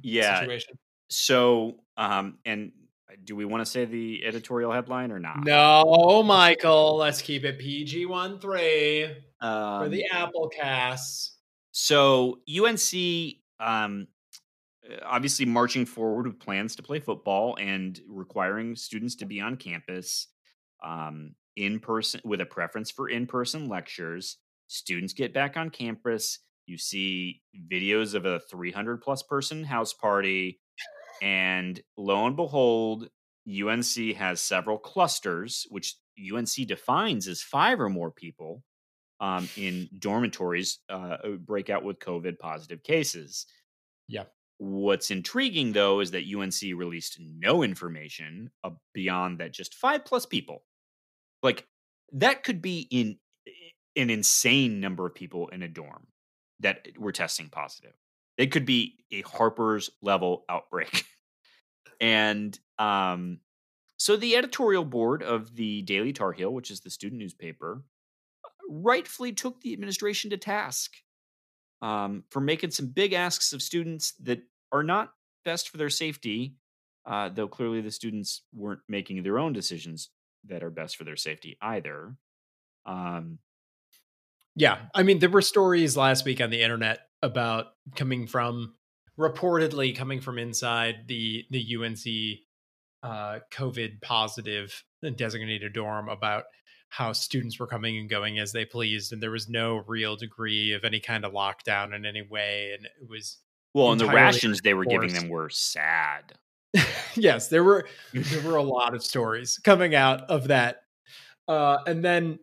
situation? So, and do we want to say the editorial headline or not? No, Michael, let's keep it PG-13 for the Applecasts. So UNC, obviously marching forward with plans to play football and requiring students to be on campus, in person, with a preference for in-person lectures. Students get back on campus. You see videos of a 300 plus person house party, and lo and behold, UNC has several clusters, which UNC defines as 5 or more people in dormitories break out with COVID positive cases. Yeah. What's intriguing, though, is that UNC released no information beyond that, just 5 plus people. Like, that could be in an insane number of people in a dorm that were testing positive. It could be a Harper's level outbreak. And so the editorial board of the Daily Tar Heel, which is the student newspaper, rightfully took the administration to task for making some big asks of students that are not best for their safety, though clearly the students weren't making their own decisions that are best for their safety either. Yeah. I mean, there were stories last week on the internet about coming from inside the UNC COVID positive designated dorm, about how students were coming and going as they pleased. And there was no real degree of any kind of lockdown in any way. And it was, well, and the rations they were giving them were sad. Yes, there were a lot of stories coming out of that. And then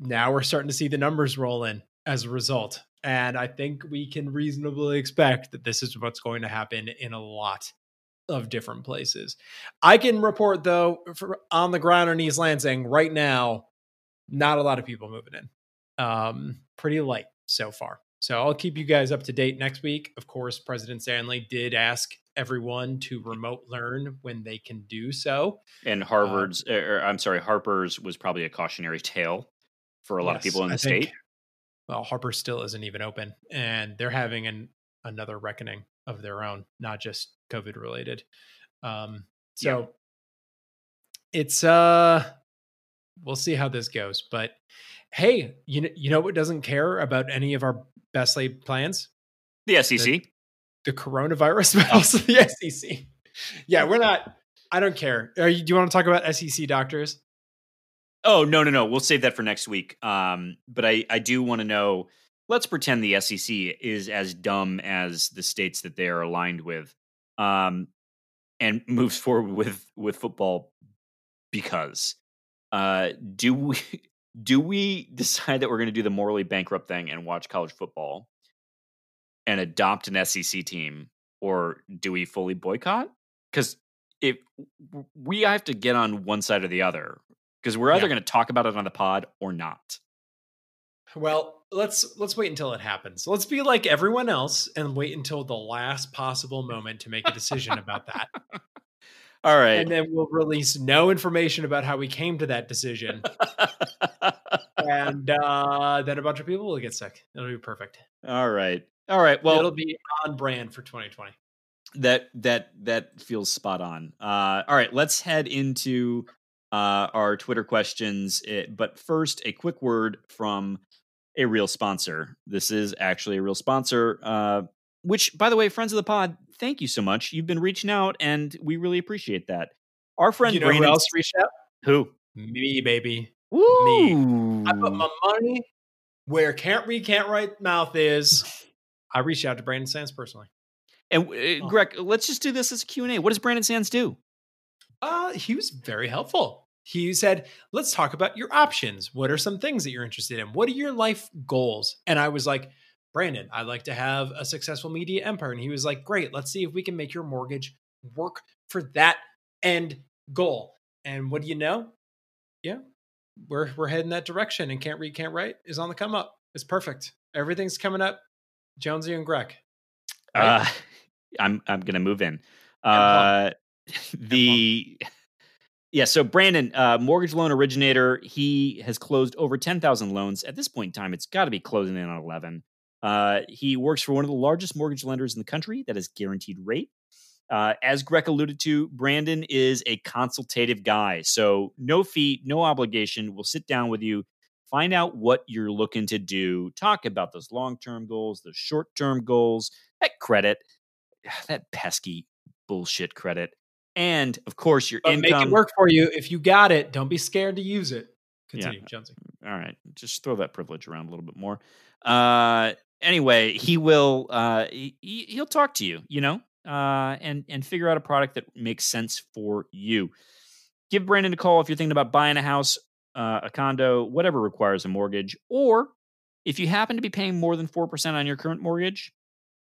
now we're starting to see the numbers roll in as a result. And I think we can reasonably expect that this is what's going to happen in a lot of different places. I can report, though, on the ground in East Lansing right now, not a lot of people moving in. Pretty light so far. So I'll keep you guys up to date next week. Of course, President Stanley did ask everyone to remote learn when they can do so. And Harper's was probably a cautionary tale for a lot of people in the state. Well, Harper still isn't even open, and they're having another reckoning of their own, not just COVID related. It's, we'll see how this goes, but hey, you know what doesn't care about any of our best laid plans? The SEC, the coronavirus, but also the SEC. Yeah. I don't care. Do you want to talk about SEC doctors? Oh, no. We'll save that for next week. But I do want to know, let's pretend the SEC is as dumb as the states that they are aligned with, and moves forward with football, because do we decide that we're going to do the morally bankrupt thing and watch college football and adopt an SEC team, or do we fully boycott? Because if we have to get on one side or the other, because we're either going to talk about it on the pod or not. Well, let's wait until it happens. Let's be like everyone else and wait until the last possible moment to make a decision about that. All right. And then we'll release no information about how we came to that decision. And then a bunch of people will get sick. It'll be perfect. All right. Well, it'll be on brand for 2020. That feels spot on. All right. Let's head into our Twitter questions. But first, a quick word from a real sponsor. This is actually a real sponsor, which, by the way, friends of the pod, thank you so much. You've been reaching out, and we really appreciate that. Our friend, you know, Brandon, who else reached out? Who? Me, baby. Woo! Me. I put my money where Can't Read, Can't Write mouth is. I reached out to Brandon Sands personally. And Greg, let's just do this as a Q&A. What does Brandon Sands do? He was very helpful. He said, let's talk about your options. What are some things that you're interested in? What are your life goals? And I was like, Brandon, I'd like to have a successful media empire. And he was like, great, let's see if we can make your mortgage work for that end goal. And what do you know? Yeah, we're heading that direction. And Can't Read, Can't Write is on the come up. It's perfect. Everything's coming up. Jonesy and Greg. Right? I'm going to move in. So Brandon, mortgage loan originator, he has closed over 10,000 loans. At this point in time, it's got to be closing in on 11. He works for one of the largest mortgage lenders in the country that is guaranteed rate. As Greg alluded to, Brandon is a consultative guy. So no fee, no obligation. We'll sit down with you, find out what you're looking to do, talk about those long-term goals, those short-term goals, that credit, that pesky bullshit credit. And of course, your income. Make it work for you. If you got it, don't be scared to use it. Continue, Jonesy. All right. Just throw that privilege around a little bit more. Anyway, he will, he'll talk to you, you know, and figure out a product that makes sense for you. Give Brandon a call if you're thinking about buying a house, a condo, whatever requires a mortgage, or if you happen to be paying more than 4% on your current mortgage,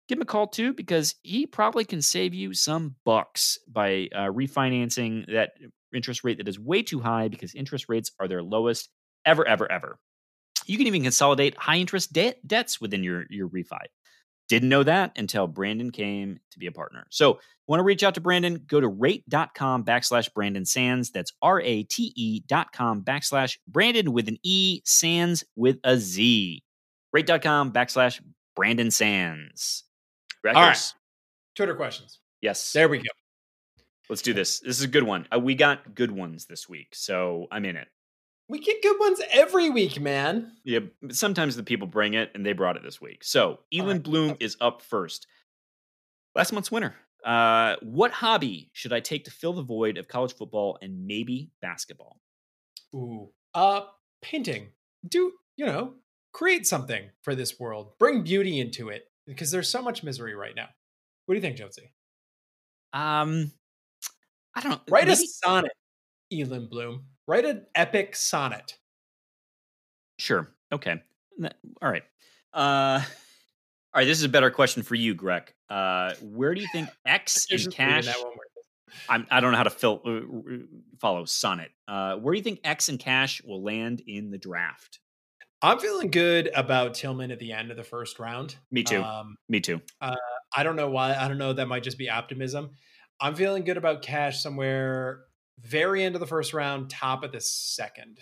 give him a call too, because he probably can save you some bucks by refinancing that interest rate that is way too high, because interest rates are their lowest ever. You can even consolidate high interest debts within your refi. Didn't know that until Brandon came to be a partner. So want to reach out to Brandon, go to rate.com/Brandon Sands. That's RATE.com/Brandon with an E, Sands with a Z. Rate.com/Brandon Sands. Reckers. All right. Twitter questions. Yes. There we go. Let's do this. This is a good one. We got good ones this week, so I'm in it. We get good ones every week, man. Yeah. Sometimes the people bring it, and they brought it this week. So, Elin Bloom is up first. Last month's winner. What hobby should I take to fill the void of college football and maybe basketball? Ooh. Painting. Create something for this world. Bring beauty into it. Because there's so much misery right now. What do you think, Jonesy? I don't know. Write a sonnet, Elin Bloom. Write an epic sonnet. Sure. Okay. All right. All right. This is a better question for you, Greg. Where do you think X and cash? I don't know how to follow sonnet. Where do you think X and cash will land in the draft? I'm feeling good about Tillman at the end of the first round. Me too. I don't know why. I don't know. That might just be optimism. I'm feeling good about Cash somewhere very end of the first round, top of the second.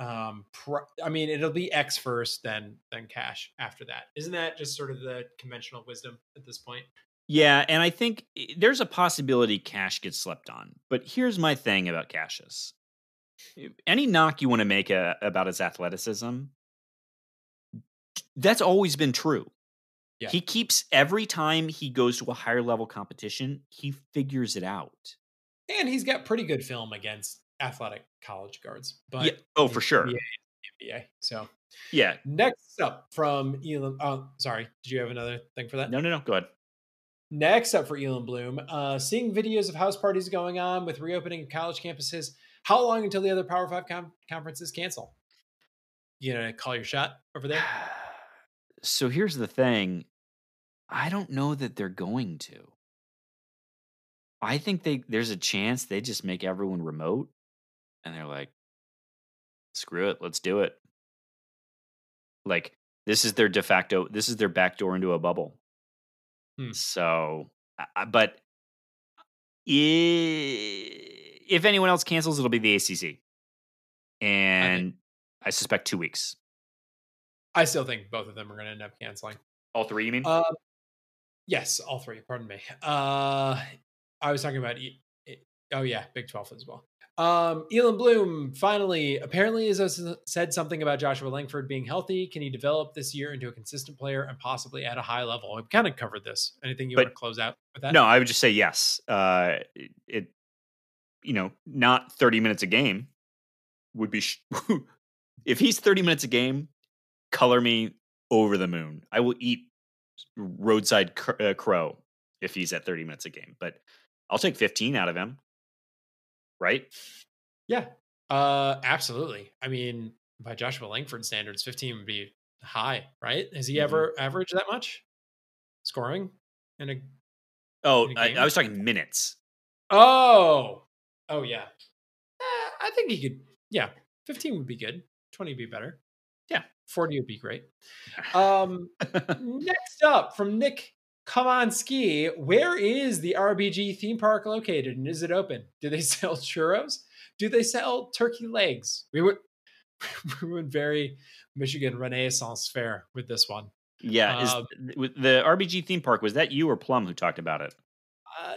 It'll be X first, then Cash after that. Isn't that just sort of the conventional wisdom at this point? Yeah, and I think there's a possibility Cash gets slept on. But here's my thing about Cassius. Any knock you want to make about his athleticism, that's always been true. Yeah. He keeps, every time he goes to a higher level competition, he figures it out. And he's got pretty good film against athletic college guards. But yeah. Oh, for sure. NBA. So yeah. Next up from Elin. Oh, sorry. Did you have another thing for that? No. Go ahead. Next up for Elin Bloom, seeing videos of house parties going on with reopening college campuses. How long until the other Power 5 conferences cancel? You going to call your shot over there? So here's the thing. I don't know that they're going to. I think there's a chance they just make everyone remote, and they're like, screw it, let's do it. Like, this is their de facto, this is their backdoor into a bubble. So, but if anyone else cancels, it'll be the ACC. And I suspect 2 weeks. I still think both of them are going to end up canceling. All three, you mean? Yes, all three. Pardon me. I was talking about Big 12 as well. Elon Bloom finally apparently Izzo said something about Joshua Langford being healthy. Can he develop this year into a consistent player and possibly at a high level? I've kind of covered this. Anything you want to close out with that? No, I would just say yes. It, you know, not 30 minutes a game would be if he's 30 minutes a game, color me over the moon. I will eat roadside crow if he's at 30 minutes a game, but I'll take 15 out of him. Right? Yeah, absolutely. I mean, by Joshua Langford standards, 15 would be high, right? Has he ever averaged that much scoring in a? Oh, in a game? I was talking minutes. Oh yeah. I think he could. Yeah, 15 would be good. 20 would be better. Yeah, 40 would be great. Next up from Nick Komanski, where is the RBG theme park located, and is it open? Do they sell churros? Do they sell turkey legs? We went very Michigan Renaissance fair with this one. Yeah, is the RBG theme park, was that you or Plum who talked about it?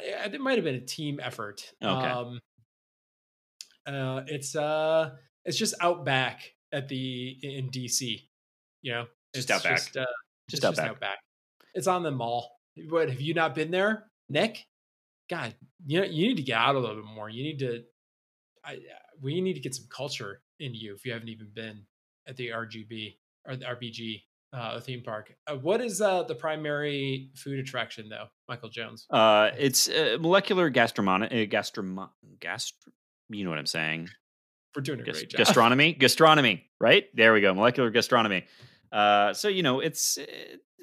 It might have been a team effort. Okay. It's just out back in DC. You know, it's out back. Just out back. It's on the mall. What, have you not been there, Nick? God, you need to get out a little bit more. You need to. We need to get some culture in you if you haven't even been at the RGB or the RBG theme park. What is the primary food attraction though, Michael Jones? It's molecular gastronomy. You know what I'm saying? We're doing a great job. Gastronomy, right? There we go. Molecular gastronomy. So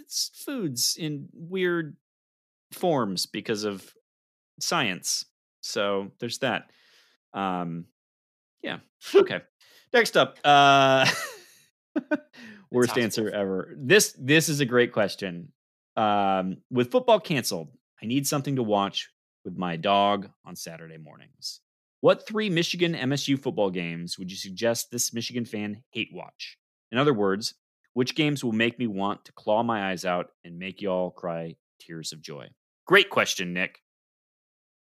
it's foods in weird forms because of science. So there's that. Yeah. Okay. Next up, worst answer ever. This is a great question. With football canceled, I need something to watch with my dog on Saturday mornings. What three Michigan MSU football games would you suggest this Michigan fan hate watch? In other words, which games will make me want to claw my eyes out and make y'all cry tears of joy? Great question, Nick.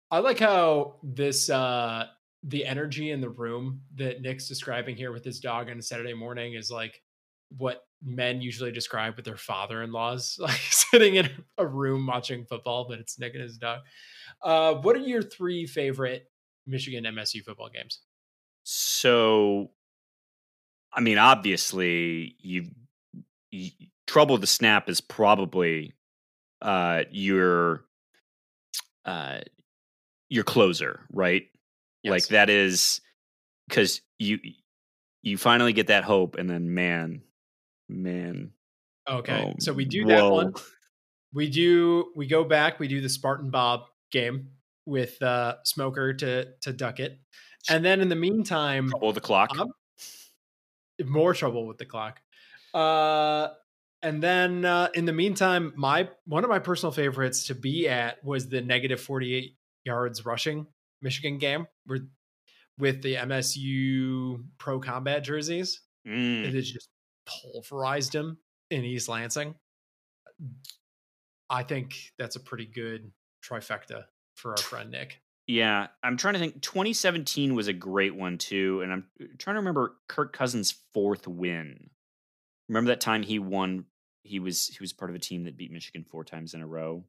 I like how this, the energy in the room that Nick's describing here with his dog on a Saturday morning is like what men usually describe with their father-in-laws, like sitting in a room watching football, but it's Nick and his dog. What are your three favorite Michigan MSU football games? So, I mean, obviously, Trouble the Snap is probably your closer, right? Yes. Like that is because you finally get that hope, and then man. Okay, so we do that one. We go back. We do the Spartan Bob game with Smoker to duck it, and then in the meantime, Trouble the Clock. More Trouble with the Clock. And then in the meantime, one of my personal favorites to be at was the negative 48 yards rushing Michigan game with the MSU pro combat jerseys. It just pulverized him in East Lansing. I think that's a pretty good trifecta for our friend Nick. Yeah, I'm trying to think. 2017 was a great one, too. And I'm trying to remember Kirk Cousins' fourth win. Remember that time he won? He was part of a team that beat Michigan 4 times in a row.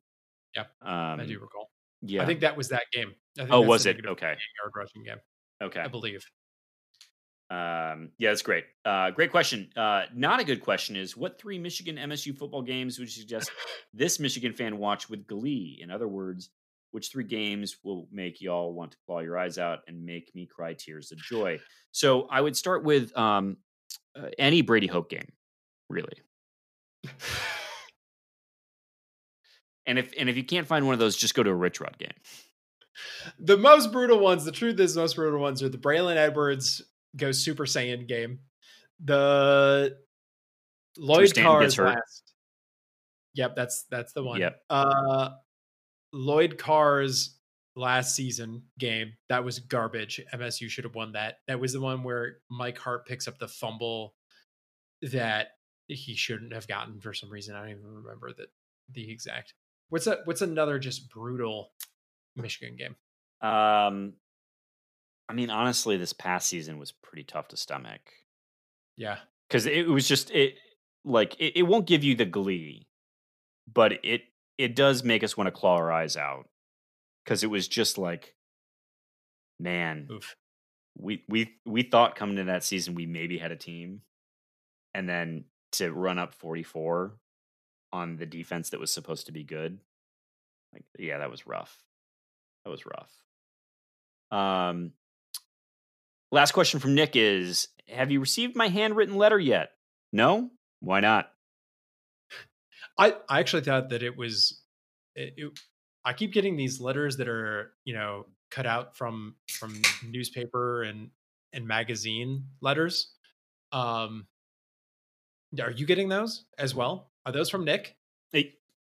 Yep, I do recall. Yeah. I think that was that game. I think was it? Okay. Yard rushing game. Okay. I believe. Yeah, that's great. Great question. Not a good question is, what three Michigan MSU football games would you suggest this Michigan fan watch with glee? In other words, which three games will make y'all want to claw your eyes out and make me cry tears of joy? So I would start with any Brady Hope game, really. And if you can't find one of those, just go to a Rich Rod game. The most brutal ones, the truth is, the most brutal ones are the Braylon Edwards goes Super Saiyan game, the Lloyd Carr is last. Yep, that's the one. Yep. Lloyd Carr's last season game, that was garbage. MSU should have won that. That was the one where Mike Hart picks up the fumble that he shouldn't have gotten for some reason. I don't even remember the exact. What's another just brutal Michigan game? mean, honestly, this past season was pretty tough to stomach. Yeah. Because it was just, it won't give you the glee, but it does make us want to claw our eyes out. Because it was just like, man, oof. We thought coming into that season we maybe had a team. And then to run up 44 on the defense that was supposed to be good. Like, yeah, that was rough. Last question from Nick is, have you received my handwritten letter yet? No? Why not? I actually thought that it was... I keep getting these letters that are, cut out from newspaper and magazine letters. Are you getting those as well? Are those from Nick?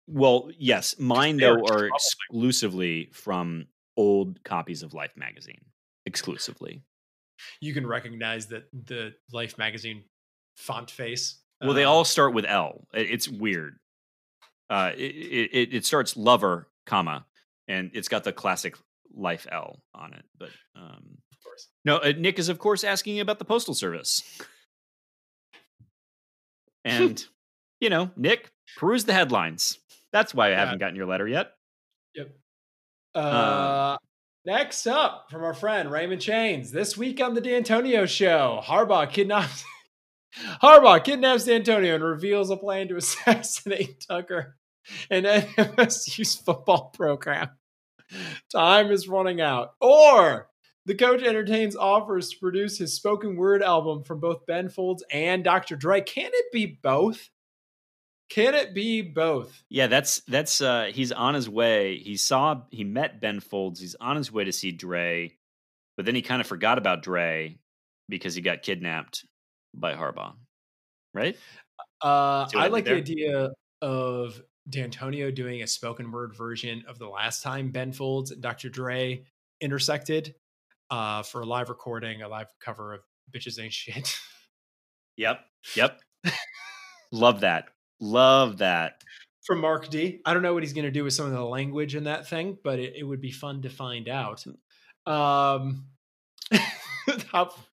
Well, yes. Mine, though, are exclusively from old copies of Life magazine. Exclusively. You can recognize that the Life magazine font face. Well, they all start with L. It's weird. It starts lover, comma, and it's got the classic Life L on it. But of course. No, Nick is, of course, asking about the Postal Service. And, Nick, peruse the headlines. That's why I haven't gotten your letter yet. Yep. Next up from our friend Raymond Chains. This week on the D'Antonio Show, Harbaugh kidnaps D'Antonio and reveals a plan to assassinate Tucker and MSU's football program. Time is running out. Or the coach entertains offers to produce his spoken word album from both Ben Folds and Dr. Dre. Can it be both? Yeah, that's he's on his way. He met Ben Folds. He's on his way to see Dre, but then he kind of forgot about Dre because he got kidnapped by Harbaugh, right? I like the idea of D'Antonio doing a spoken word version of the last time Ben Folds and Dr. Dre intersected for a live cover of Bitches Ain't Shit. Yep. Love that. From Mark D. I don't know what he's going to do with some of the language in that thing, but it would be fun to find out. What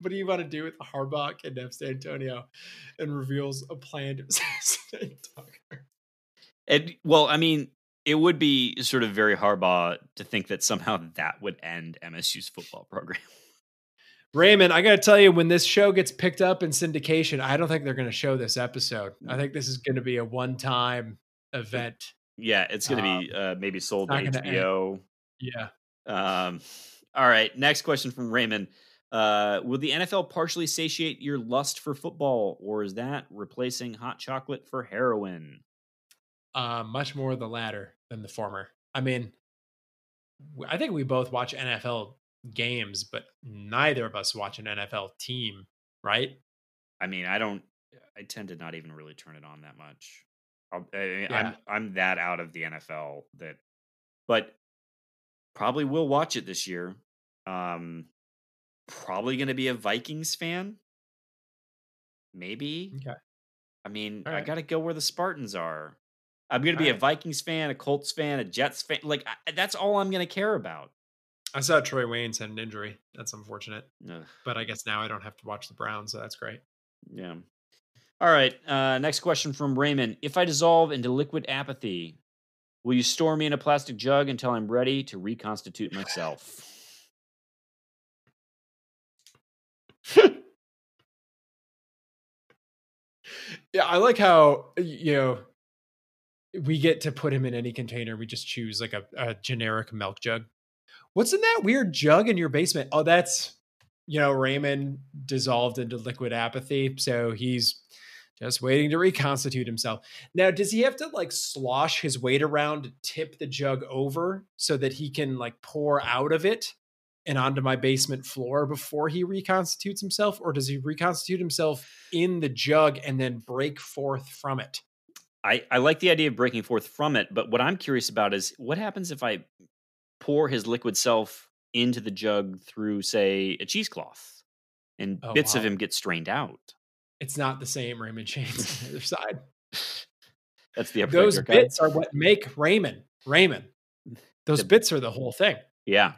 do you want to do with Harbaugh kidnaps D'Antonio and reveals a plan to assassinate Tucker? It would be sort of very Harbaugh to think that somehow that would end MSU's football program. Raymond, I got to tell you, when this show gets picked up in syndication, I don't think they're going to show this episode. I think this is going to be a one-time event. Yeah, it's going to be maybe sold to HBO. Yeah. All right, next question from Raymond. Will the NFL partially satiate your lust for football, or is that replacing hot chocolate for heroin? Much more the latter than the former. I mean, I think we both watch NFL games, but neither of us watch an NFL team, right? I mean, I tend to not even really turn it on that much. I'm that out of the NFL but probably will watch it this year. Probably going to be a Vikings fan. Maybe. Okay. I mean, right. I got to go where the Spartans are. I'm going to be a Vikings fan, a Colts fan, a Jets fan. Like, that's all I'm going to care about. I saw Troy Waynes had an injury. That's unfortunate. Ugh. But I guess now I don't have to watch the Browns, so that's great. Yeah. All right. Next question from Raymond. If I dissolve into liquid apathy, will you store me in a plastic jug until I'm ready to reconstitute myself? Yeah, I like how, we get to put him in any container. We just choose like a generic milk jug. What's in that weird jug in your basement? Oh, that's, Raymond dissolved into liquid apathy. So he's just waiting to reconstitute himself. Now, does he have to like slosh his weight around to tip the jug over so that he can like pour out of it and onto my basement floor before he reconstitutes himself? Or does he reconstitute himself in the jug and then break forth from it? I like the idea of breaking forth from it, but what I'm curious about is what happens if I pour his liquid self into the jug through, say, a cheesecloth and bits of him get strained out. It's not the same Raymond Chains on the other side. That's the those bits kind. Are what make Raymond. Those bits are the whole thing. Yeah.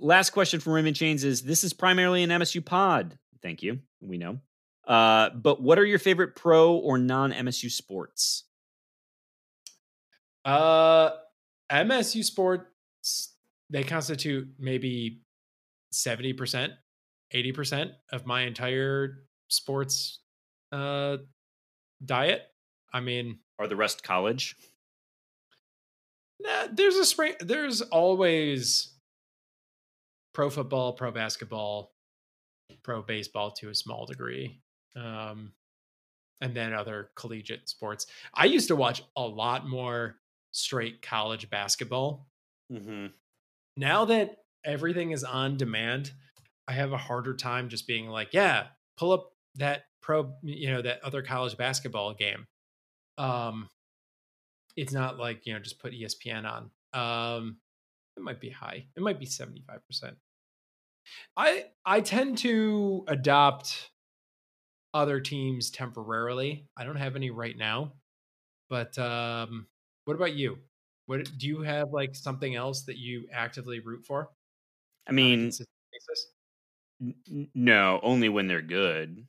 Last question from Raymond Chains is, this is primarily an MSU pod. Thank you. We know. But what are your favorite pro or non-MSU sports? MSU sports, they constitute maybe 70%, 80% of my entire sports diet. I mean, are the rest college? Nah, there's a spring. There's always pro football, pro basketball, pro baseball to a small degree. And then other collegiate sports. I used to watch a lot more straight college basketball. Mm-hmm. Now that everything is on demand, I have a harder time just being like, yeah, pull up that pro, you know, that other college basketball game. It's not like, you know, just put ESPN on. It might be high. It might be 75%. I tend to adopt other teams temporarily. I don't have any right now, but what about you? What do you have, like, something else that you actively root for? I mean, no, only when they're good.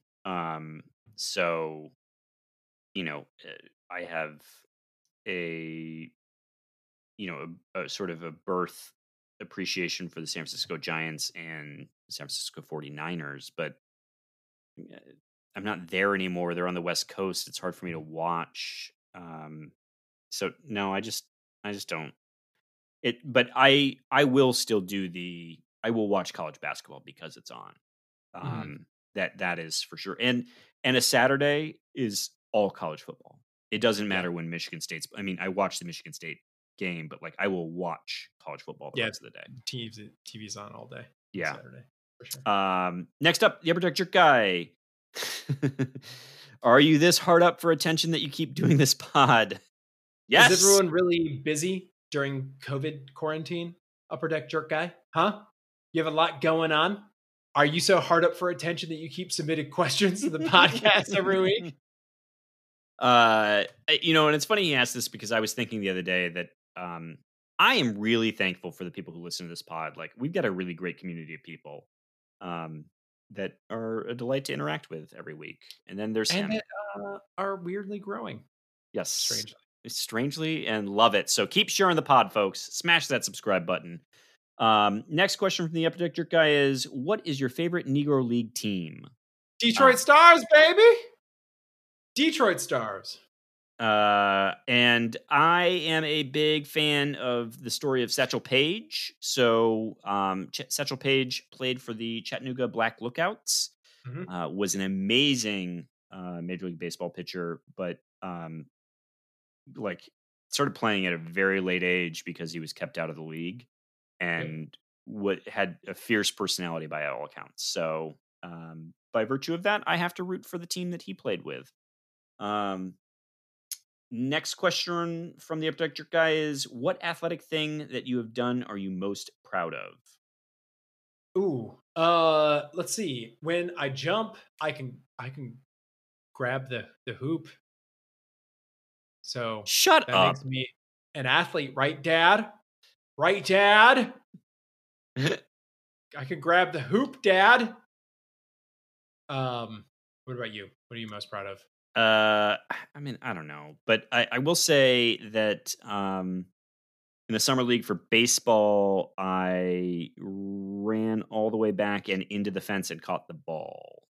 So, you know, I have a, you know, a sort of a birth appreciation for the San Francisco Giants and San Francisco 49ers, but I'm not there anymore. They're on the West Coast. It's hard for me to watch. So no, I just don't it, but I will still do I will watch college basketball because it's on. That is for sure. And a Saturday is all college football. It doesn't matter when Michigan State's, I mean, I watch the Michigan State game, but like I will watch college football the rest of the day. TV's on all day. Yeah. Saturday. For sure. Next up, the upper deck jerk guy. Are you this hard up for attention that you keep doing this pod? Yes. Is everyone really busy during COVID quarantine? Upper deck jerk guy? Huh? You have a lot going on? Are you so hard up for attention that you keep submitting questions to the podcast every week? You know, and it's funny he asked this because I was thinking the other day that I am really thankful for the people who listen to this pod. Like, we've got a really great community of people that are a delight to interact with every week. And then there's him. Are weirdly growing. Yes. Strangely, and love it. So keep sharing the pod, folks. Smash that subscribe button. Next question from the Upper Deck Jerk guy is, what is your favorite Negro League team? Detroit Stars, baby. Detroit Stars. And I am a big fan of the story of Satchel Paige. So Satchel Paige played for the Chattanooga Black Lookouts, was an amazing Major League Baseball pitcher, but like started playing at a very late age because he was kept out of the league and had a fierce personality by all accounts. So by virtue of that, I have to root for the team that he played with. Next question from the Update guy is, what athletic thing that you have done are you most proud of? Ooh, let's see. When I jump, I can grab the hoop. So shut that up. Makes me an athlete, right, Dad? Right, Dad? I can grab the hoop, Dad. What about you? What are you most proud of? I mean, I don't know, but I will say that in the summer league for baseball, I ran all the way back and into the fence and caught the ball.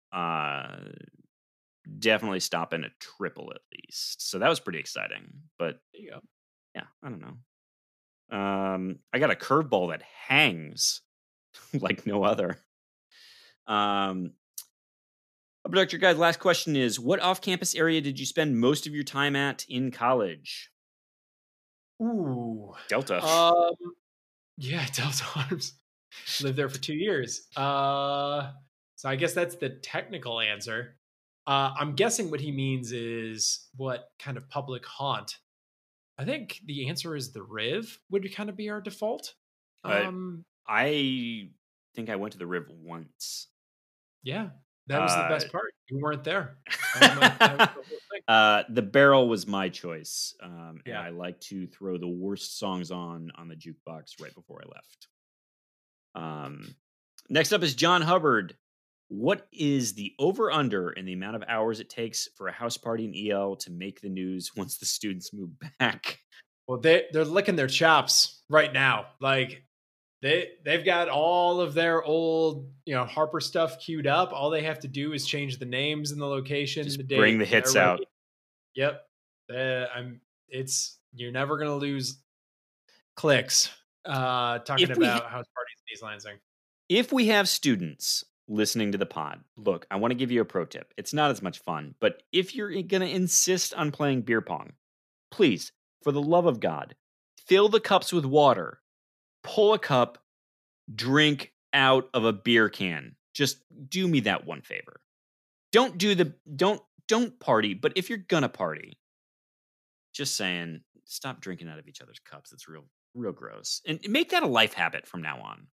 Definitely stopping a triple at least. So that was pretty exciting. But yeah, I don't know. I got a curveball that hangs like no other. Producer guys, last question is, what off-campus area did you spend most of your time at in college? Ooh. Delta. Yeah, Delta Arms. Lived there for 2 years. So I guess that's the technical answer. I'm guessing what he means is what kind of public haunt. I think the answer is the Riv would kind of be our default. I think I went to the Riv once. Yeah. That was the best part. You weren't there. That was the whole thing. The barrel was my choice. And I like to throw the worst songs on the jukebox right before I left. Next up is John Hubbard. What is the over-under in the amount of hours it takes for a house party in EL to make the news once the students move back? Well, they're licking their chops right now. Like they've got all of their old, Harper stuff queued up. All they have to do is change the names and the location. Just the bring the hits out. Ready. Yep. You're never going to lose clicks talking about house parties in East Lansing. If we have students listening to the pod, look, I want to give you a pro tip. It's not as much fun, but if you're going to insist on playing beer pong, please, for the love of God, fill the cups with water, pull a cup, drink out of a beer can. Just do me that one favor. Don't party, but if you're going to party, just saying, stop drinking out of each other's cups. It's real, real gross. And make that a life habit from now on.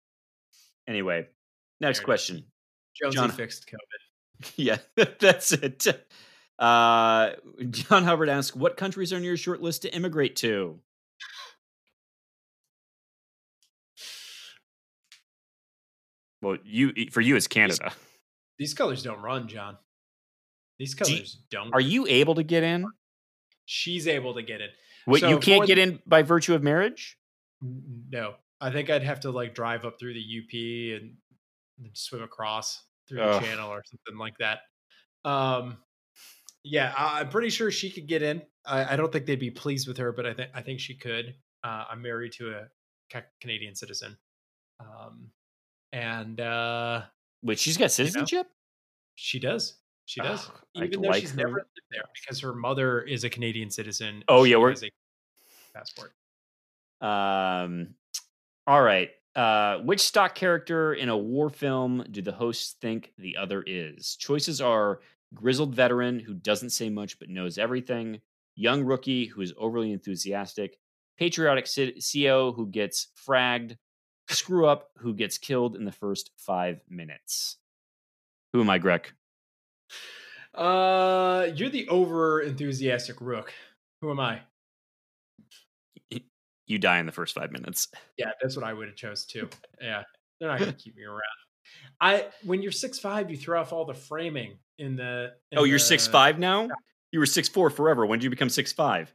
Anyway, next question. John fixed COVID. Yeah, that's it. John Hubbard asks, what countries are on your short list to immigrate to? Well, for you, it's Canada. These colors don't run, John. These colors don't. Are you able to get in? She's able to get in. Wait, so you can't get in by virtue of marriage? No. I think I'd have to drive up through the UP and swim across through the channel or something like that. Yeah, I'm pretty sure she could get in. I don't think they'd be pleased with her, but I think she could. I'm married to a Canadian citizen. Wait, she's got citizenship? She does. She does. Even though she's never lived there because her mother is a Canadian citizen. Oh, yeah. She has a passport. All right. Which stock character in a war film do the hosts think the other is? Choices are grizzled veteran who doesn't say much but knows everything, young rookie who is overly enthusiastic, patriotic CO who gets fragged, screw up who gets killed in the first 5 minutes. Who am I, Greg? You're the over enthusiastic rook. Who am I? You die in the first 5 minutes. Yeah, that's what I would have chose too. Yeah, they're not going to keep me around. When you're 6'5", you throw off all the framing in the. You're 6'5" now. Yeah. You were 6'4" forever. When did you become 6'5"?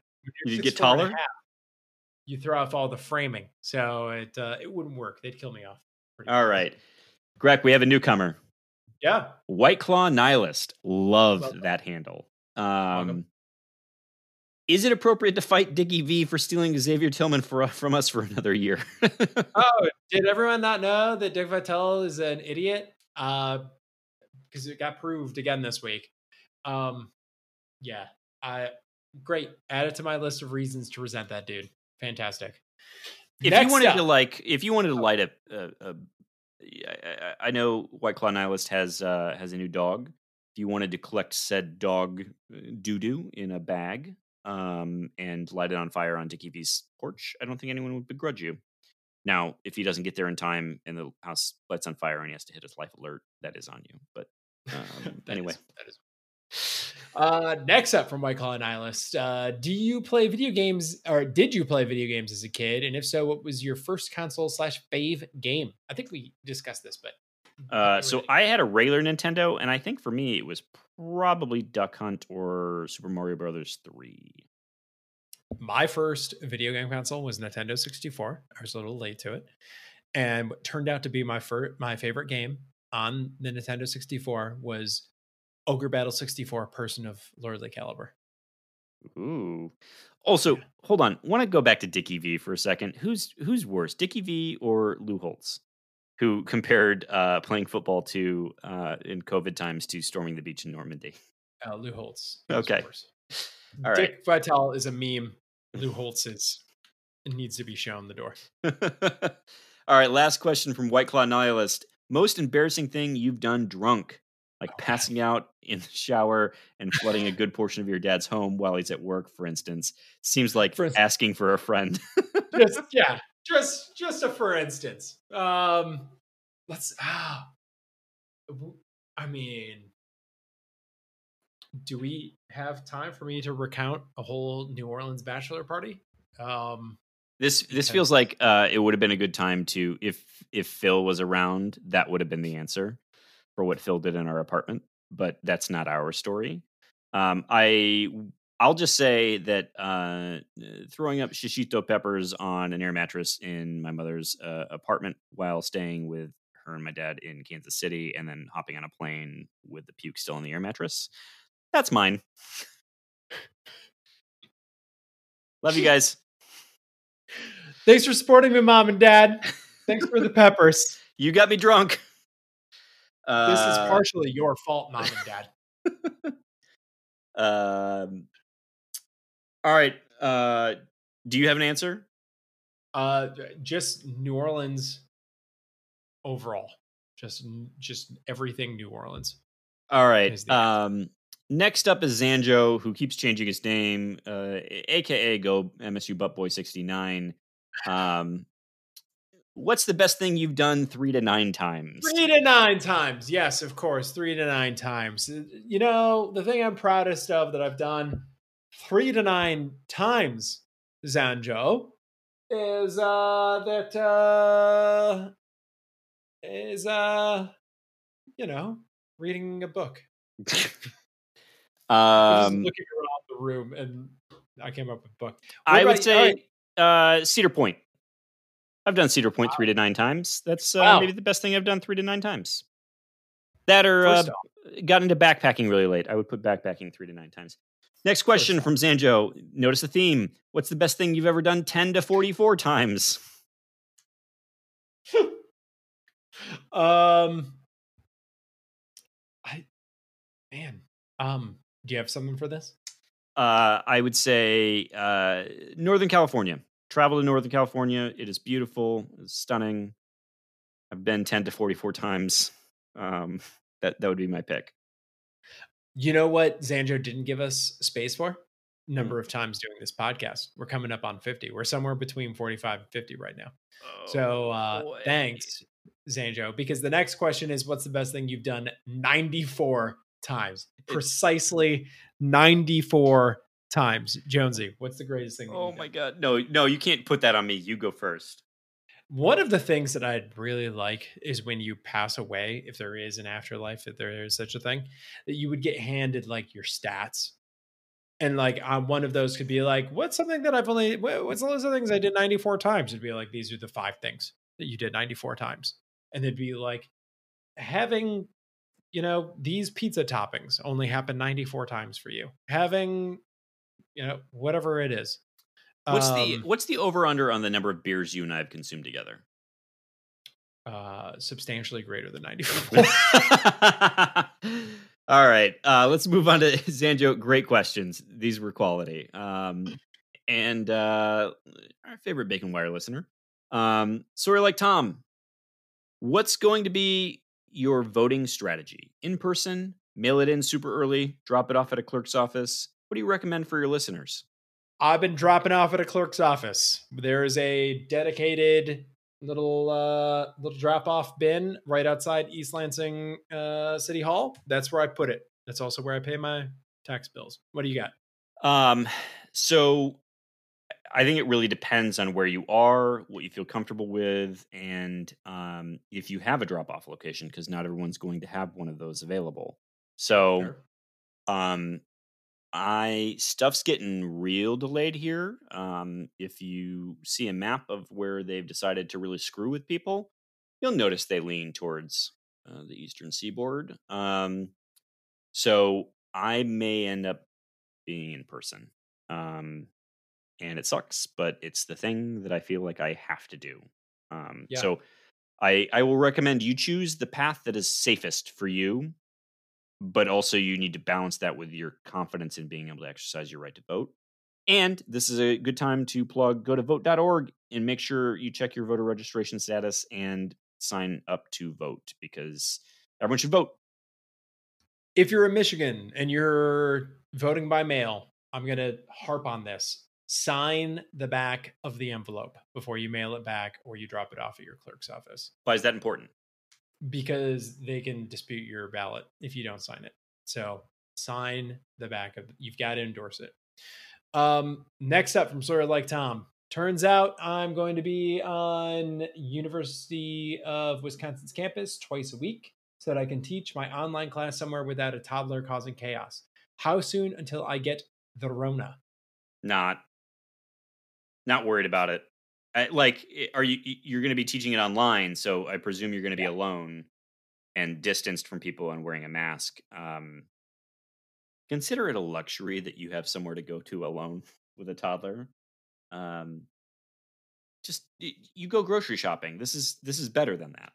Did you get taller? Half, you throw off all the framing, so it wouldn't work. They'd kill me off. All right, Greg, we have a newcomer. Yeah, White Claw Nihilist. Love that handle. Is it appropriate to fight Dickie V for stealing Xavier Tillman from us for another year? Did everyone not know that Dick Vitale is an idiot? Because it got proved again this week. Great. Add it to my list of reasons to resent that dude. Fantastic. If you wanted to light up, I know White Claw Nihilist has a new dog. If you wanted to collect said dog doo-doo in a bag, and light it on fire on Dickie V's porch, I don't think anyone would begrudge you. Now, if he doesn't get there in time and the house lights on fire and he has to hit his life alert, that is on you. But anyway. Next up from White Claw Nihilist, did you play video games as a kid? And if so, what was your first console / fave game? I think we discussed this, but. So I had a regular Nintendo, and I think for me it was probably Duck Hunt or Super Mario Brothers 3. My first video game console was Nintendo 64. I was a little late to it, and what turned out to be my favorite game on the Nintendo 64 was Ogre Battle 64: Person of Lordly Caliber. Ooh. Also, hold on. Want to go back to Dickie V for a second? Who's worse, Dickie V or Lou Holtz, who compared playing football to in COVID times to storming the beach in Normandy? Lou Holtz. Okay. All right. Dick Vitale is a meme. Lou Holtz needs to be shown the door. All right. Last question from White Claw Nihilist. Most embarrassing thing you've done drunk, passing out in the shower and flooding a good portion of your dad's home while he's at work, for instance. Seems like asking for a friend. Yeah. Just for instance, do we have time for me to recount a whole New Orleans bachelor party? This feels like it would have been a good time to, if Phil was around, that would have been the answer for what Phil did in our apartment. But that's not our story. I'll just say that throwing up shishito peppers on an air mattress in my mother's apartment while staying with her and my dad in Kansas City, and then hopping on a plane with the puke still in the air mattress. That's mine. Love you guys. Thanks for supporting me, Mom and Dad. Thanks for the peppers. You got me drunk. This is partially your fault, Mom and Dad. All right. Do you have an answer? Just New Orleans overall. Just everything New Orleans. All right. Next up is Zanjo, who keeps changing his name, aka Go MSU Buttboy 69. What's the best thing you've done 3 to 9 times? 3 to 9 times. Yes, of course. 3 to 9 times. You know, the thing I'm proudest of that I've done 3 to 9 times, Zanjo, is you know, reading a book. I was looking around the room and I came up with book. I would say Cedar Point. I've done Cedar Point 3 to 9 times. That's maybe the best thing I've done 3 to 9 times. That or got into backpacking really late. I would put backpacking 3 to 9 times. Next question from Zanjo. Notice the theme. What's the best thing you've ever done 10 to 44 times? Do you have something for this? I would say Northern California. Travel to Northern California. It is beautiful. It's stunning. I've been 10 to 44 times. That would be my pick. You know what Zanjo didn't give us space for? Number of times doing this podcast. We're coming up on 50. We're somewhere between 45 and 50 right now. Oh, so thanks, Zanjo. Because the next question is, what's the best thing you've done 94 times? Precisely 94 times. Jonesy, what's the greatest thing? Oh my God. No, you can't put that on me. You go first. One of the things that I'd really like is when you pass away, if there is an afterlife, if there is such a thing, that you would get handed like your stats. And like one of those could be like, what's all those things I did 94 times? It'd be like, these are the 5 things that you did 94 times. And it'd be like having, you know, these pizza toppings only happen 94 times for you. Having, you know, whatever it is. What's the over under on the number of beers you and I have consumed together? Substantially greater than 94. All right. Let's move on to Zanjo. Great questions. These were quality. And our favorite Bacon Wire listener, Sawyer Like Tom, what's going to be your voting strategy? In person, mail it in super early, drop it off at a clerk's office. What do you recommend for your listeners? I've been dropping off at a clerk's office. There is a dedicated little drop-off bin right outside East Lansing City Hall. That's where I put it. That's also where I pay my tax bills. What do you got? So I think it really depends on where you are, what you feel comfortable with, and if you have a drop-off location, because not everyone's going to have one of those available. So sure. Stuff's getting real delayed here. If you see a map of where they've decided to really screw with people, you'll notice they lean towards the Eastern Seaboard. So I may end up being in person. And it sucks, but it's the thing that I feel like I have to do. Yeah. So I will recommend you choose the path that is safest for you, but also you need to balance that with your confidence in being able to exercise your right to vote. And this is a good time to plug, go to vote.org and make sure you check your voter registration status and sign up to vote, because everyone should vote. If you're in Michigan and you're voting by mail, I'm going to harp on this. Sign the back of the envelope before you mail it back or you drop it off at your clerk's office. Why is that important? Because they can dispute your ballot if you don't sign it. So sign the back of you've got to endorse it. Next up from Sawyer Like Tom, Turns out I'm going to be on University of Wisconsin's campus twice a week so that I can teach my online class somewhere without a toddler causing chaos. How soon until I get the Rona? Not worried about it. You're going to be teaching it online, so I presume you're going to be alone and distanced from people and wearing a mask. Consider it a luxury that you have somewhere to go to alone with a toddler. Just you go grocery shopping. This is better than that.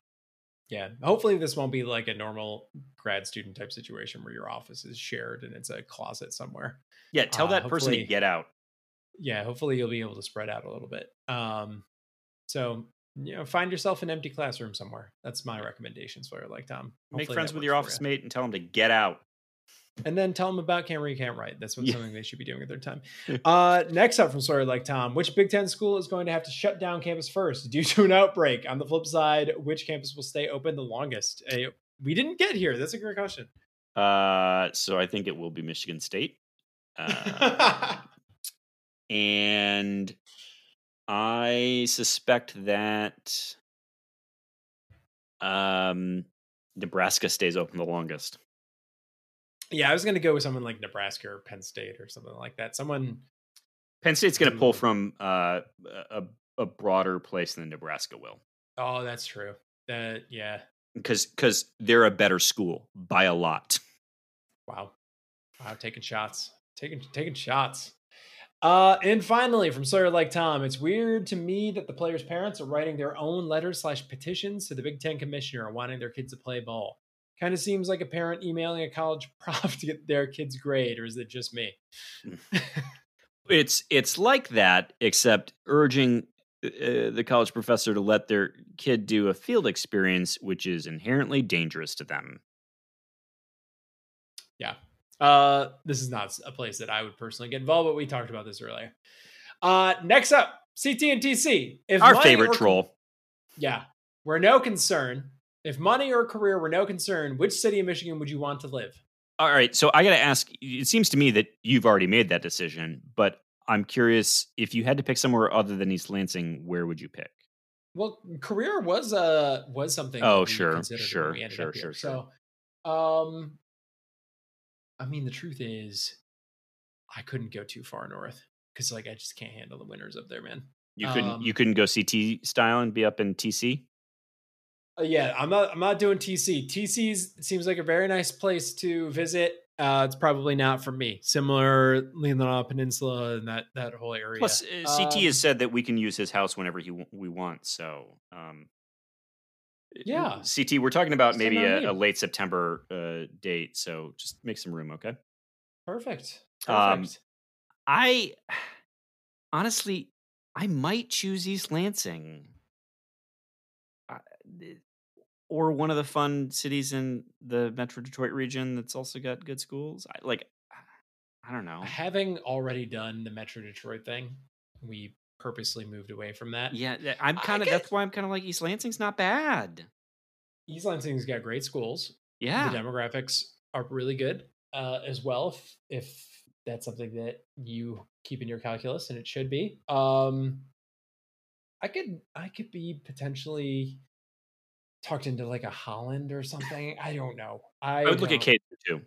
Yeah. Hopefully this won't be like a normal grad student type situation where your office is shared and it's a closet somewhere. Yeah. Tell that person to get out. Yeah. Hopefully you'll be able to spread out a little bit. So, find yourself an empty classroom somewhere. That's my recommendations for you. Like Tom, make friends with your office mate and tell them to get out. And then tell them about Can't Read, Can't Write. That's something they should be doing with their time. Next up from Sawyer Like Tom, which Big Ten school is going to have to shut down campus first due to an outbreak? On the flip side, which campus will stay open the longest? We didn't get here. That's a great question. So I think it will be Michigan State. And I suspect that Nebraska stays open the longest. Yeah, I was going to go with someone like Nebraska or Penn State or something like that. Penn State's going to pull from a broader place than Nebraska will. Oh, that's true. Yeah. Because they're a better school by a lot. Wow. Taking shots. And finally, from Sawyer Like Tom, it's weird to me that the players' parents are writing their own letters/petitions to the Big Ten commissioner wanting their kids to play ball. Kind of seems like a parent emailing a college prof to get their kid's grade, or is it just me? It's like that, except urging the college professor to let their kid do a field experience, which is inherently dangerous to them. Yeah. This is not a place that I would personally get involved, but we talked about this earlier. Next up, CT&TC. Our favorite troll. Yeah. We're no concern. If money or career were no concern, which city in Michigan would you want to live? All right, so I got to ask, it seems to me that you've already made that decision, but I'm curious, if you had to pick somewhere other than East Lansing, where would you pick? Well, career was something. Oh, sure. So, I mean, the truth is I couldn't go too far north because I just can't handle the winters up there, man. You couldn't go CT style and be up in TC? Yeah, I'm not doing TC. TC seems like a very nice place to visit. It's probably not for me. Similar, Leelanau Peninsula and that whole area. Plus, CT has said that we can use his house whenever we want. So, yeah, CT, we're talking about maybe a late September date. So just make some room, okay? Perfect. I might choose East Lansing. Or one of the fun cities in the Metro Detroit region that's also got good schools. I don't know. Having already done the Metro Detroit thing, we purposely moved away from that. Yeah, that's why I'm kind of like East Lansing's not bad. East Lansing's got great schools. Yeah, the demographics are really good as well. If that's something that you keep in your calculus, and it should be. I could be potentially talked into a Holland or something. I don't know. I would look at Kalamazoo too.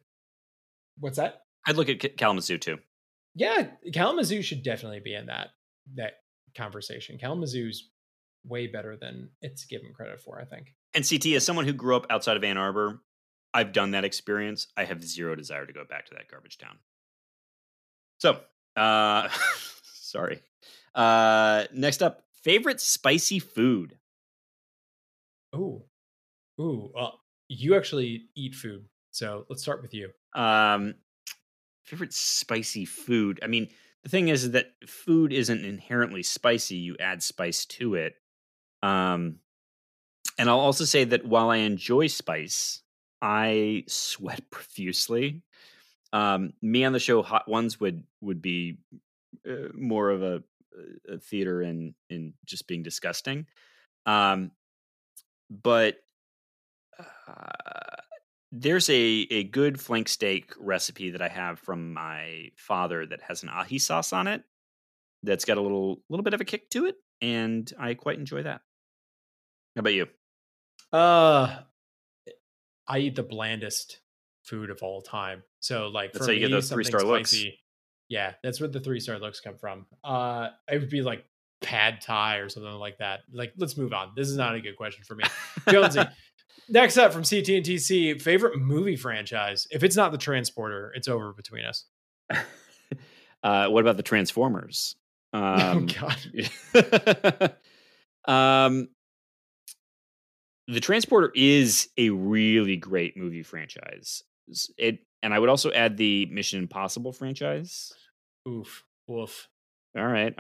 What's that? I'd look at Kalamazoo too. Yeah, Kalamazoo should definitely be in that conversation. Kalamazoo's way better than it's given credit for, I think. And CT, as someone who grew up outside of Ann Arbor, I've done that experience. I have zero desire to go back to that garbage town. So, sorry. Next up, favorite spicy food. Ooh. Well, you actually eat food, so let's start with you. Favorite spicy food. I mean, the thing is that food isn't inherently spicy. You add spice to it. And I'll also say that while I enjoy spice, I sweat profusely. Me on the show, Hot Ones would be more of a theater in just being disgusting. But there's a good flank steak recipe that I have from my father that has an ahi sauce on it. that's got a little bit of a kick to it, and I quite enjoy that. How about you? I eat the blandest food of all time. So like, that's for how you get those 3-star looks. Yeah, that's where the 3-star looks come from. It would be like pad thai or something like that. Like, let's move on. This is not a good question for me. Jonesy, next up from CT&TC, favorite movie franchise. If it's not The Transporter, it's over between us. What about the Transformers? Oh God. The Transporter is a really great movie franchise. And I would also add the Mission Impossible franchise. Oof. Woof. All right.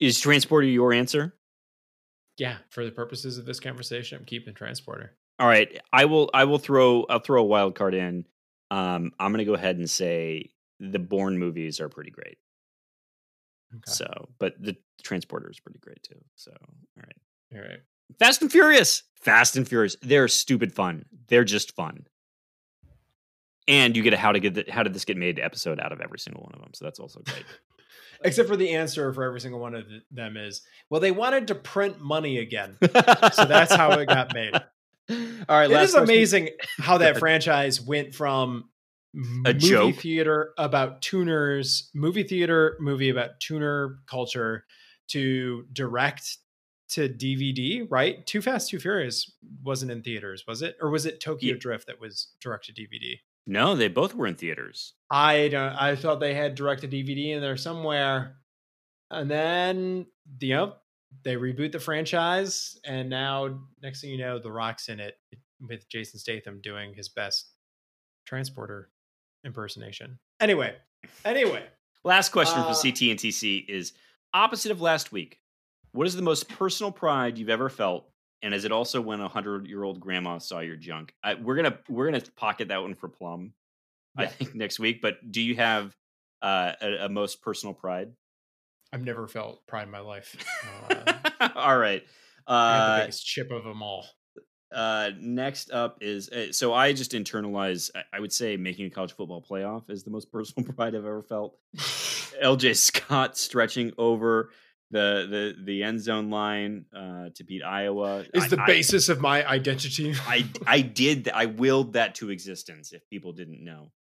Is Transporter your answer? Yeah. For the purposes of this conversation, I'm keeping Transporter. All right. I'll throw a wild card in. I'm going to go ahead and say the Bourne movies are pretty great. Okay. So, but the Transporter is pretty great too. So, all right. Fast and Furious. They're stupid fun. They're just fun. And you get a how did this get made episode out of every single one of them. So that's also great. Except for the answer for every single one of them is, well, they wanted to print money again. So that's how it got made. All right. It is amazing how that franchise went from movie about tuner culture to direct to DVD, right? Too Fast, Too Furious wasn't in theaters, was it? Or was it Tokyo Drift that was direct to DVD? No, they both were in theaters. I thought they had direct to DVD in there somewhere. And then, they reboot the franchise, and now next thing you know, The Rock's in it with Jason Statham doing his best Transporter impersonation. Anyway. Last question from CT&TC is, opposite of last week, what is the most personal pride you've ever felt? And is it also when 100-year-old grandma saw your junk? We're gonna pocket that one for Plum, yeah, I think next week. But do you have a most personal pride? I've never felt pride in my life. All right. I have the biggest chip of them all. Next up is, so I just internalize, I would say making a college football playoff is the most personal pride I've ever felt. LJ Scott stretching over the end zone line to beat Iowa is the basis of my identity. I willed that to existence, if people didn't know.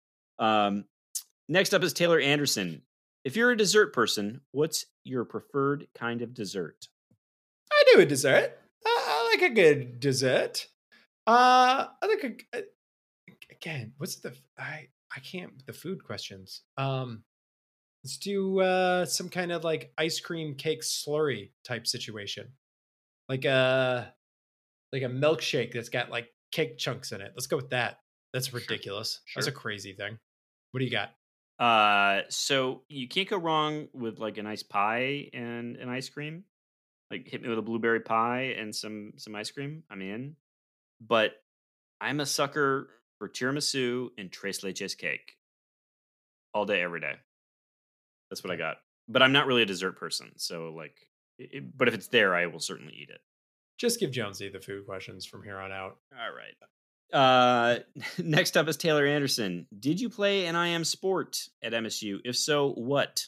Next up is Taylor Anderson. If you're a dessert person, what's your preferred kind of dessert? I do a dessert. I like a good dessert. I like again, what's the, I can't, the food questions. Let's do some kind of like ice cream cake slurry type situation. Like a milkshake that's got like cake chunks in it. Let's go with that. That's ridiculous. Sure. That's a crazy thing. What do you got? So you can't go wrong with like a nice pie and an ice cream. Like, hit me with a blueberry pie and some ice cream. I'm in. But I'm a sucker for tiramisu and tres leches cake all day, every day. That's what I got. But I'm not really a dessert person. So like, but if it's there, I will certainly eat it. Just give Jonesy the food questions from here on out. All right. Next up is Taylor Anderson. Did you play an IM sport at MSU? If so, what?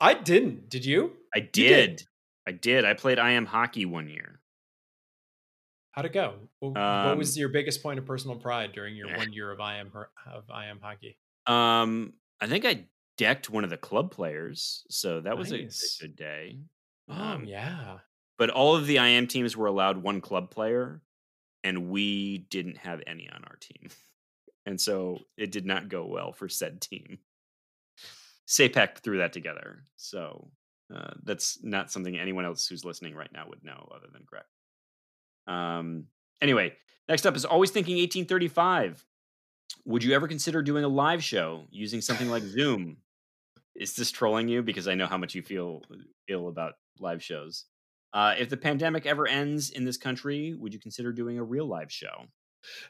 I didn't. Did you? I did. I played IM hockey one year. How'd it go? What was your biggest point of personal pride during your 1 year of IM hockey? I think I decked one of the club players, so that was a good day. Yeah. But all of the IM teams were allowed one club player, and we didn't have any on our team. And so it did not go well for said team. SAPAC threw that together. So that's not something anyone else who's listening right now would know other than Greg. Anyway, next up is Always Thinking 1835. Would you ever consider doing a live show using something like Zoom? Is this trolling you? Because I know how much you feel ill about live shows. If the pandemic ever ends in this country, would you consider doing a real live show?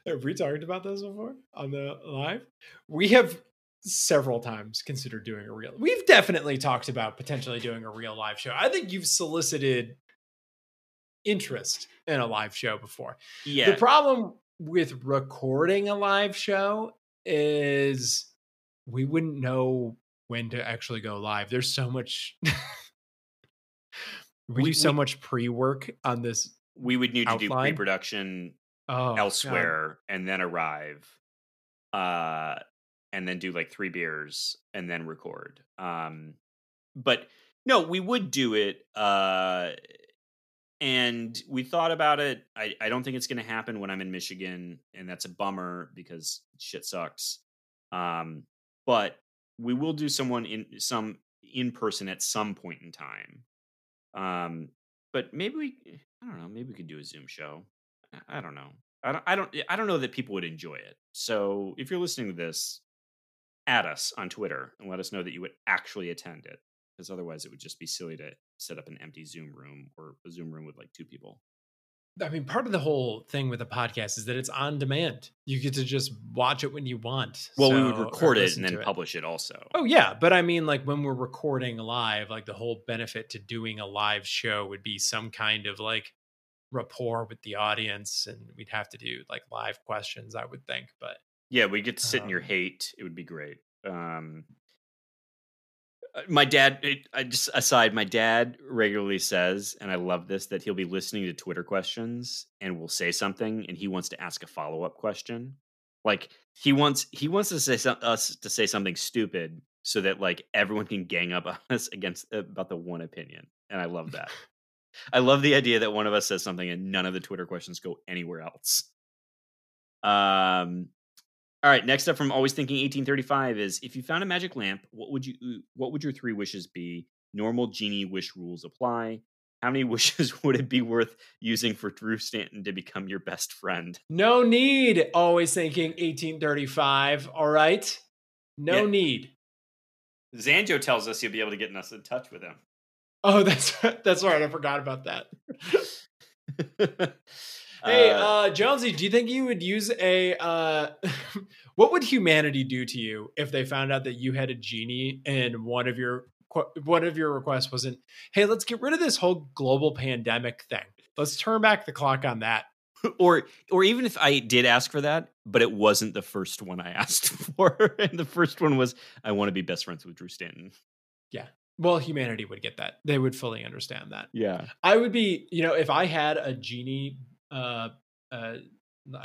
Have we talked about this before on the live? We have several times considered doing a real. We've definitely talked about potentially doing a real live show. I think you've solicited interest in a live show before. Yeah. The problem with recording a live show is we wouldn't know when to actually go live. There's so much. we do so much pre-work on this. We would need outline to do pre-production elsewhere, God, and then arrive, and then do like 3 beers and then record. But no, we would do it. And we thought about it. I don't think it's going to happen when I'm in Michigan, and that's a bummer because shit sucks. But we will do some in person at some point in time. But maybe I don't know, maybe we could do a Zoom show. I don't know. I don't know that people would enjoy it. So if you're listening to this, add us on Twitter and let us know that you would actually attend it, because otherwise it would just be silly to set up an empty Zoom room or a Zoom room with like 2 people. I mean, part of the whole thing with a podcast is that it's on demand. You get to just watch it when you want. Well, we would record it and then publish it also. Oh, yeah. But I mean, like when we're recording live, like the whole benefit to doing a live show would be some kind of like rapport with the audience. And we'd have to do like live questions, I would think. But yeah, we get to sit in your hate. It would be great. My dad regularly says, and I love this, that he'll be listening to Twitter questions and we'll say something and he wants to ask a follow-up question. Like he wants to say us to say something stupid so that like everyone can gang up on us about the one opinion. And I love that. I love the idea that one of us says something and none of the Twitter questions go anywhere else. All right, next up from Always Thinking 1835 is, if you found a magic lamp, what would your 3 wishes be? Normal genie wish rules apply. How many wishes would it be worth using for Drew Stanton to become your best friend? No need, Always Thinking 1835. All right. No need. Zanjo tells us you'll be able to get us in touch with him. Oh, that's right. I forgot about that. Hey, Jonesy, do you think you would use what would humanity do to you if they found out that you had a genie and one of your requests wasn't, hey, let's get rid of this whole global pandemic thing. Let's turn back the clock on that. Or even if I did ask for that, but it wasn't the first one I asked for. And the first one was, I want to be best friends with Drew Stanton. Yeah. Well, humanity would get that. They would fully understand that. Yeah. I would be, if I had a genie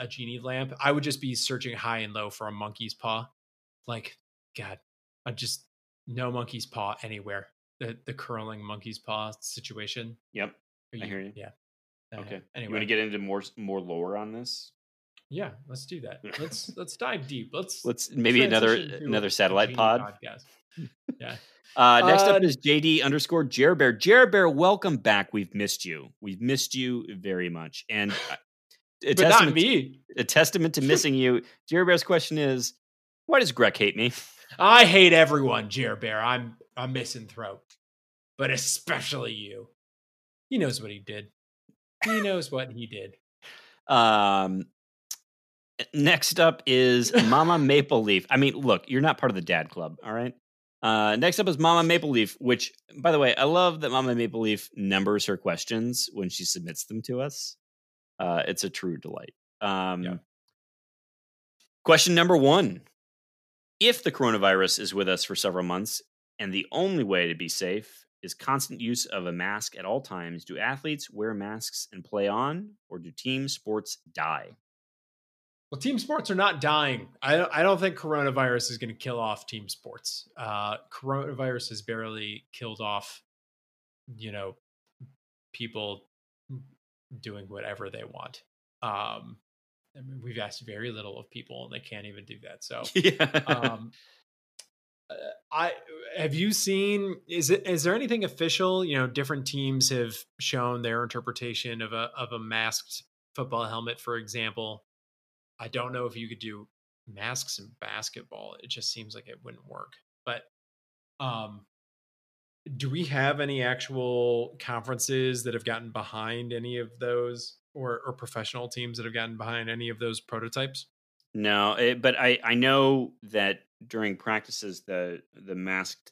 genie lamp, I would just be searching high and low for a monkey's paw. Like, God, I just, no monkey's paw anywhere. The curling monkey's paw situation. Yep. I hear you. Yeah. Okay. Anyway, you want to get into more lore on this? Yeah, let's do that. Let's dive deep. Let's maybe another satellite pod. Podcast. Yeah. Next up is JD _ Jerbear. Jerbear, welcome back. We've missed you. We've missed you very much. And but not me. A testament to missing you. Jerbear's question is, why does Greg hate me? I hate everyone, Jerbear. I'm a misanthrope, but especially you. He knows what he did. He knows what he did. Next up is Mama Maple Leaf. I mean, look, you're not part of the dad club, all right? Next up is Mama Maple Leaf, which, by the way, I love that Mama Maple Leaf numbers her questions when she submits them to us. It's a true delight. Question number 1. If the coronavirus is with us for several months and the only way to be safe is constant use of a mask at all times, do athletes wear masks and play on, or do team sports die? Well, team sports are not dying. I don't think coronavirus is going to kill off team sports. Coronavirus has barely killed off, people doing whatever they want. I mean, we've asked very little of people, and they can't even do that. So, yeah. Is there anything official? Different teams have shown their interpretation of a masked football helmet, for example. I don't know if you could do masks in basketball. It just seems like it wouldn't work. But do we have any actual conferences that have gotten behind any of those or professional teams that have gotten behind any of those prototypes? No, but I know that during practices, the masked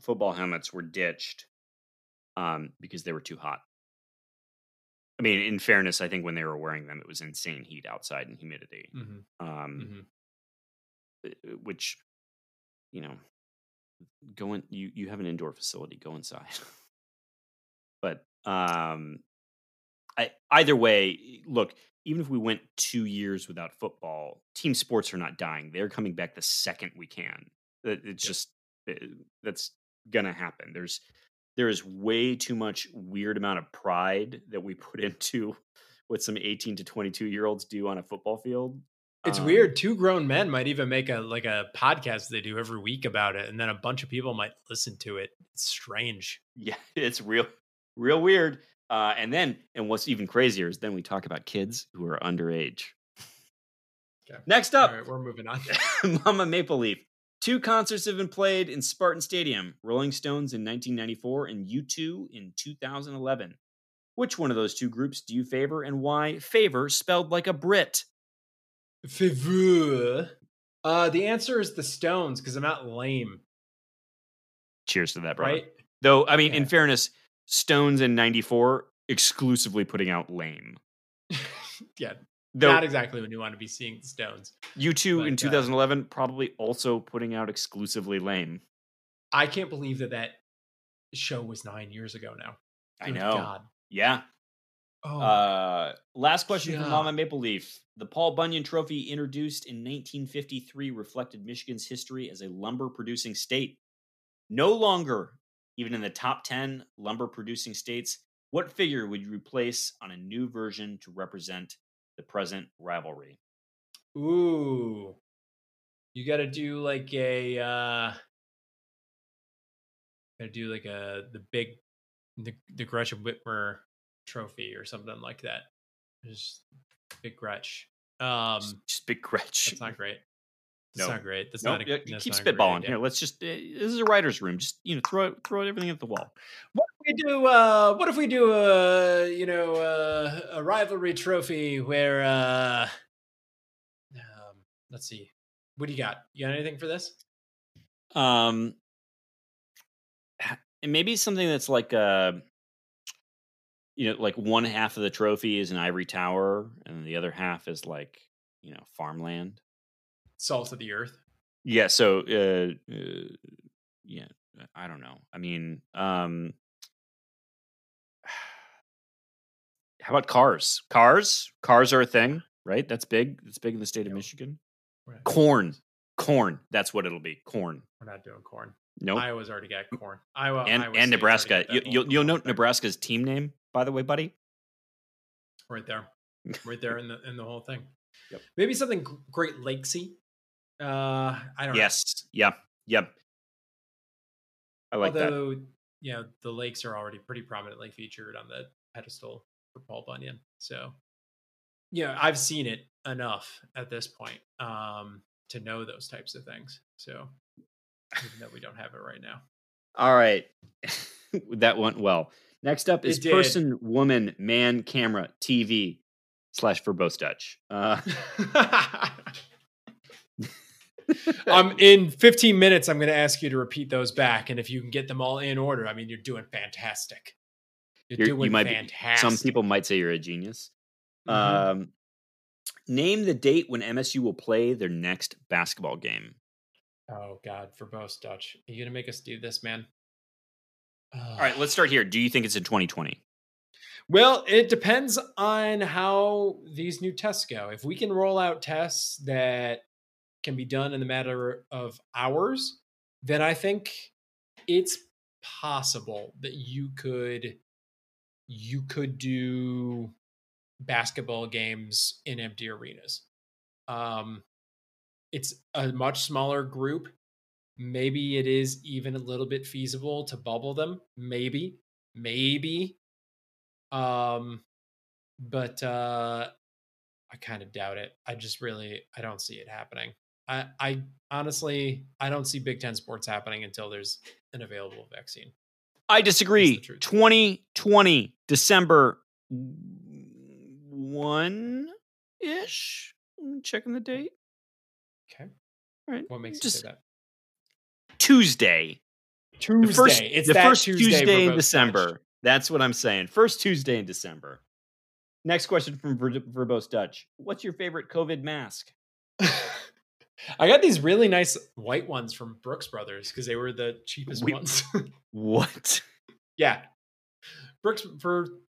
football helmets were ditched because they were too hot. I mean, in fairness, I think when they were wearing them, it was insane heat outside and humidity, which you know, go in, you have an indoor facility, go inside. But either way, look, even if we went 2 years without football, team sports are not dying. They're coming back the second we can. It's just, that's going to happen. There is way too much weird amount of pride that we put into what some 18 to 22 year olds do on a football field. It's weird. Two grown men might even make a podcast they do every week about it. And then a bunch of people might listen to it. It's strange. Yeah, it's real weird. And what's even crazier is then we talk about kids who are underage. Okay. Next up, all right, we're moving on. Mama Maple Leaf. Two concerts have been played in Spartan Stadium, Rolling Stones in 1994 and U2 in 2011. Which one of those two groups do you favor and why? Favor spelled like a Brit. Favor. The answer is the Stones, because I'm not lame. Cheers to that, brother. Right? Though, I mean, In fairness, Stones in 94 exclusively putting out lame. Yeah. Though, not exactly when you want to be seeing the Stones. U2 in 2011 probably also putting out exclusively lame. I can't believe that show was 9 years ago now. I know. God. Yeah. Oh, last question from Mama Maple Leaf. The Paul Bunyan Trophy, introduced in 1953, reflected Michigan's history as a lumber-producing state. No longer, even in the top 10 lumber-producing states, what figure would you replace on a new version to represent the present rivalry? Ooh. You got to do like the Gretchen Whitmer Trophy or something like that. Just big Gretch. Just big Gretch. That's not great. Keep spitballing here. Let's just, this is a writer's room. Just, you know, throw everything at the wall. What if we do a rivalry trophy where, let's see. What do you got? You got anything for this? And maybe something that's like, you know, like one half of the trophy is an ivory tower and the other half is like, you know, farmland. Salt of the earth. Yeah. So, yeah, I don't know. I mean, how about cars? Cars are a thing, right? That's big. It's big in the state of Michigan. Corn. That's what it'll be. Corn. We're not doing corn. No. Nope. Iowa's already got corn. Iowa and Nebraska. You'll note Nebraska's team name, by the way, buddy. Right there in the whole thing. Yep. Maybe something Great Lakesy. I don't know. Yes. Yeah. Yep. I like that. Although, yeah, the lakes are already pretty prominently featured on the pedestal for Paul Bunyan. So, yeah, I've seen it enough at this point to know those types of things. So, even though we don't have it right now. All right. That went well. Next up is person, woman, man, camera, TV. /verbose Dutch. In 15 minutes, I'm going to ask you to repeat those back. And if you can get them all in order, I mean, you're doing fantastic. You might be, some people might say you're a genius. Mm-hmm. Name the date when MSU will play their next basketball game. Oh, God, verbose Dutch. Are you going to make us do this, man? All right, let's start here. Do you think it's in 2020? Well, it depends on how these new tests go. If we can roll out tests that can be done in the matter of hours, then I think it's possible that you could do basketball games in empty arenas. It's a much smaller group. Maybe it is even a little bit feasible to bubble them. Maybe. But I kind of doubt it. I don't see it happening. I honestly, I don't see Big Ten sports happening until there's an available vaccine. I disagree. 2020, December 1-ish. I'm checking the date. Okay. All right. What makes you say that? Tuesday. It's the first Tuesday in December. That's what I'm saying. First Tuesday in December. Next question from verbose Dutch. What's your favorite COVID mask? I got these really nice white ones from Brooks Brothers because they were the cheapest ones. What? Yeah. Brooks,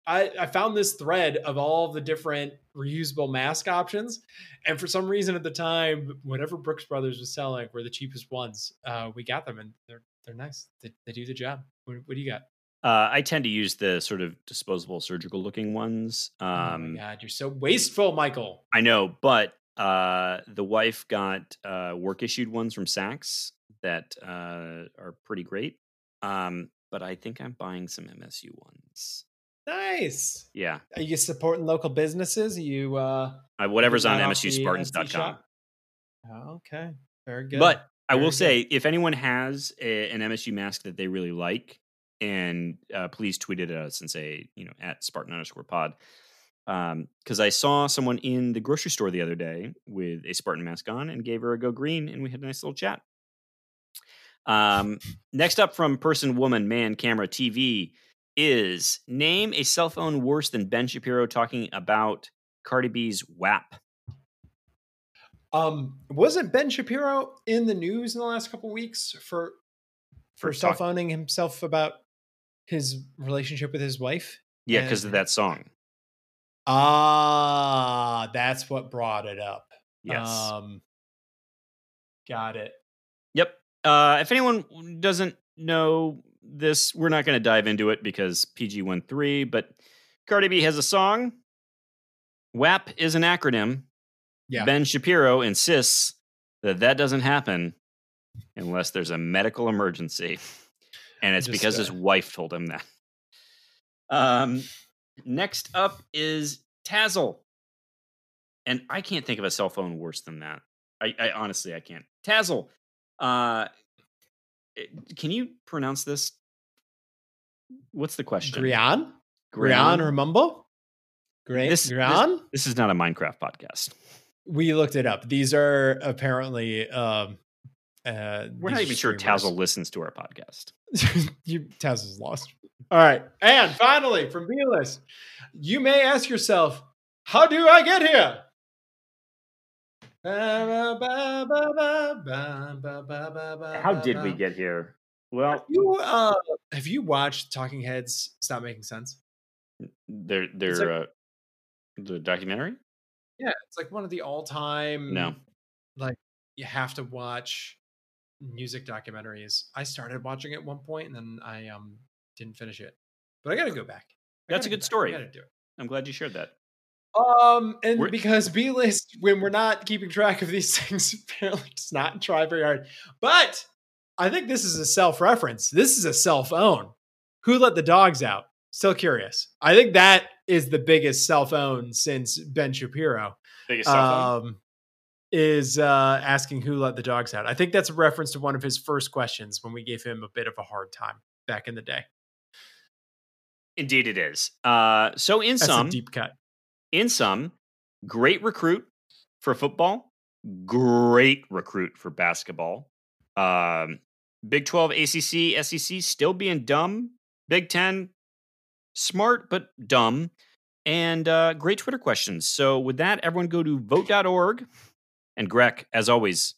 I found this thread of all the different reusable mask options. And for some reason at the time, whatever Brooks Brothers was selling were the cheapest ones. We got them and they're nice. They do the job. What do you got? I tend to use the sort of disposable surgical looking ones. Oh my God, you're so wasteful, Michael. I know, but the wife got work issued ones from Saks that are pretty great. But I think I'm buying some MSU ones. Nice. Yeah. Are you supporting local businesses? Are you whatever's on MSUSpartans.com. Okay. Very good. But I will say, if anyone has an MSU mask that they really like, and please tweet it at us and say, at Spartan_pod. Because I saw someone in the grocery store the other day with a Spartan mask on and gave her a go green, and we had a nice little chat. Next up from person, woman, man, camera, TV is name a cell phone worse than Ben Shapiro talking about Cardi B's WAP. Wasn't Ben Shapiro in the news in the last couple weeks for cell phoning himself about his relationship with his wife? Yeah, because of that song. Ah, that's what brought it up. Yes. Got it. Yep. If anyone doesn't know this, we're not going to dive into it because PG-13, but Cardi B has a song. WAP is an acronym. Yeah. Ben Shapiro insists that doesn't happen unless there's a medical emergency. And it's because his wife told him that. Next up is Tazzle. And I can't think of a cell phone worse than that. I honestly, I can't. Tazzle. Can you pronounce this? What's the question? Grian or Mumble? This is not a Minecraft podcast. We looked it up. These are apparently, we're not even sure Tazzle listens to our podcast. Tazzle's lost. All right. And finally, from B-List, you may ask yourself, how do I get here? How did we get here? Well, have you watched Talking Heads Stop Making Sense? The documentary? Yeah, it's like one of the all-time. No, like you have to watch music documentaries. I started watching it at one point and then I didn't finish it, but I got to go back. That's a good story. I got to do it. I'm glad you shared that. Because B-List, when we're not keeping track of these things, apparently does not try very hard. But I think this is a self-reference. This is a self-own. Who let the dogs out? Still curious. I think that is the biggest self-own since Ben Shapiro. Biggest self-own? Is asking who let the dogs out. I think that's a reference to one of his first questions when we gave him a bit of a hard time back in the day. Indeed it is. So in some deep cut. In sum, great recruit for football, great recruit for basketball. Big 12, ACC, SEC, still being dumb. Big 10, smart but dumb. And great Twitter questions. So with that, everyone go to vote.org. And Greg, as always,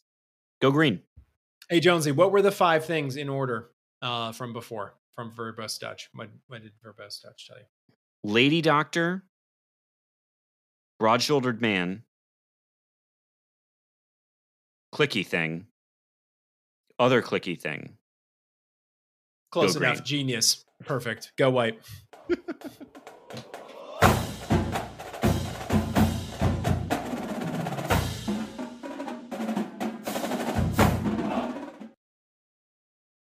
go green. Hey, Jonesy, what were the 5 things in order from before, from Verbose Dutch? What did Verbose Dutch tell you? Lady doctor. Broad-shouldered man, clicky thing, other clicky thing. Close enough, genius. Perfect. Go white.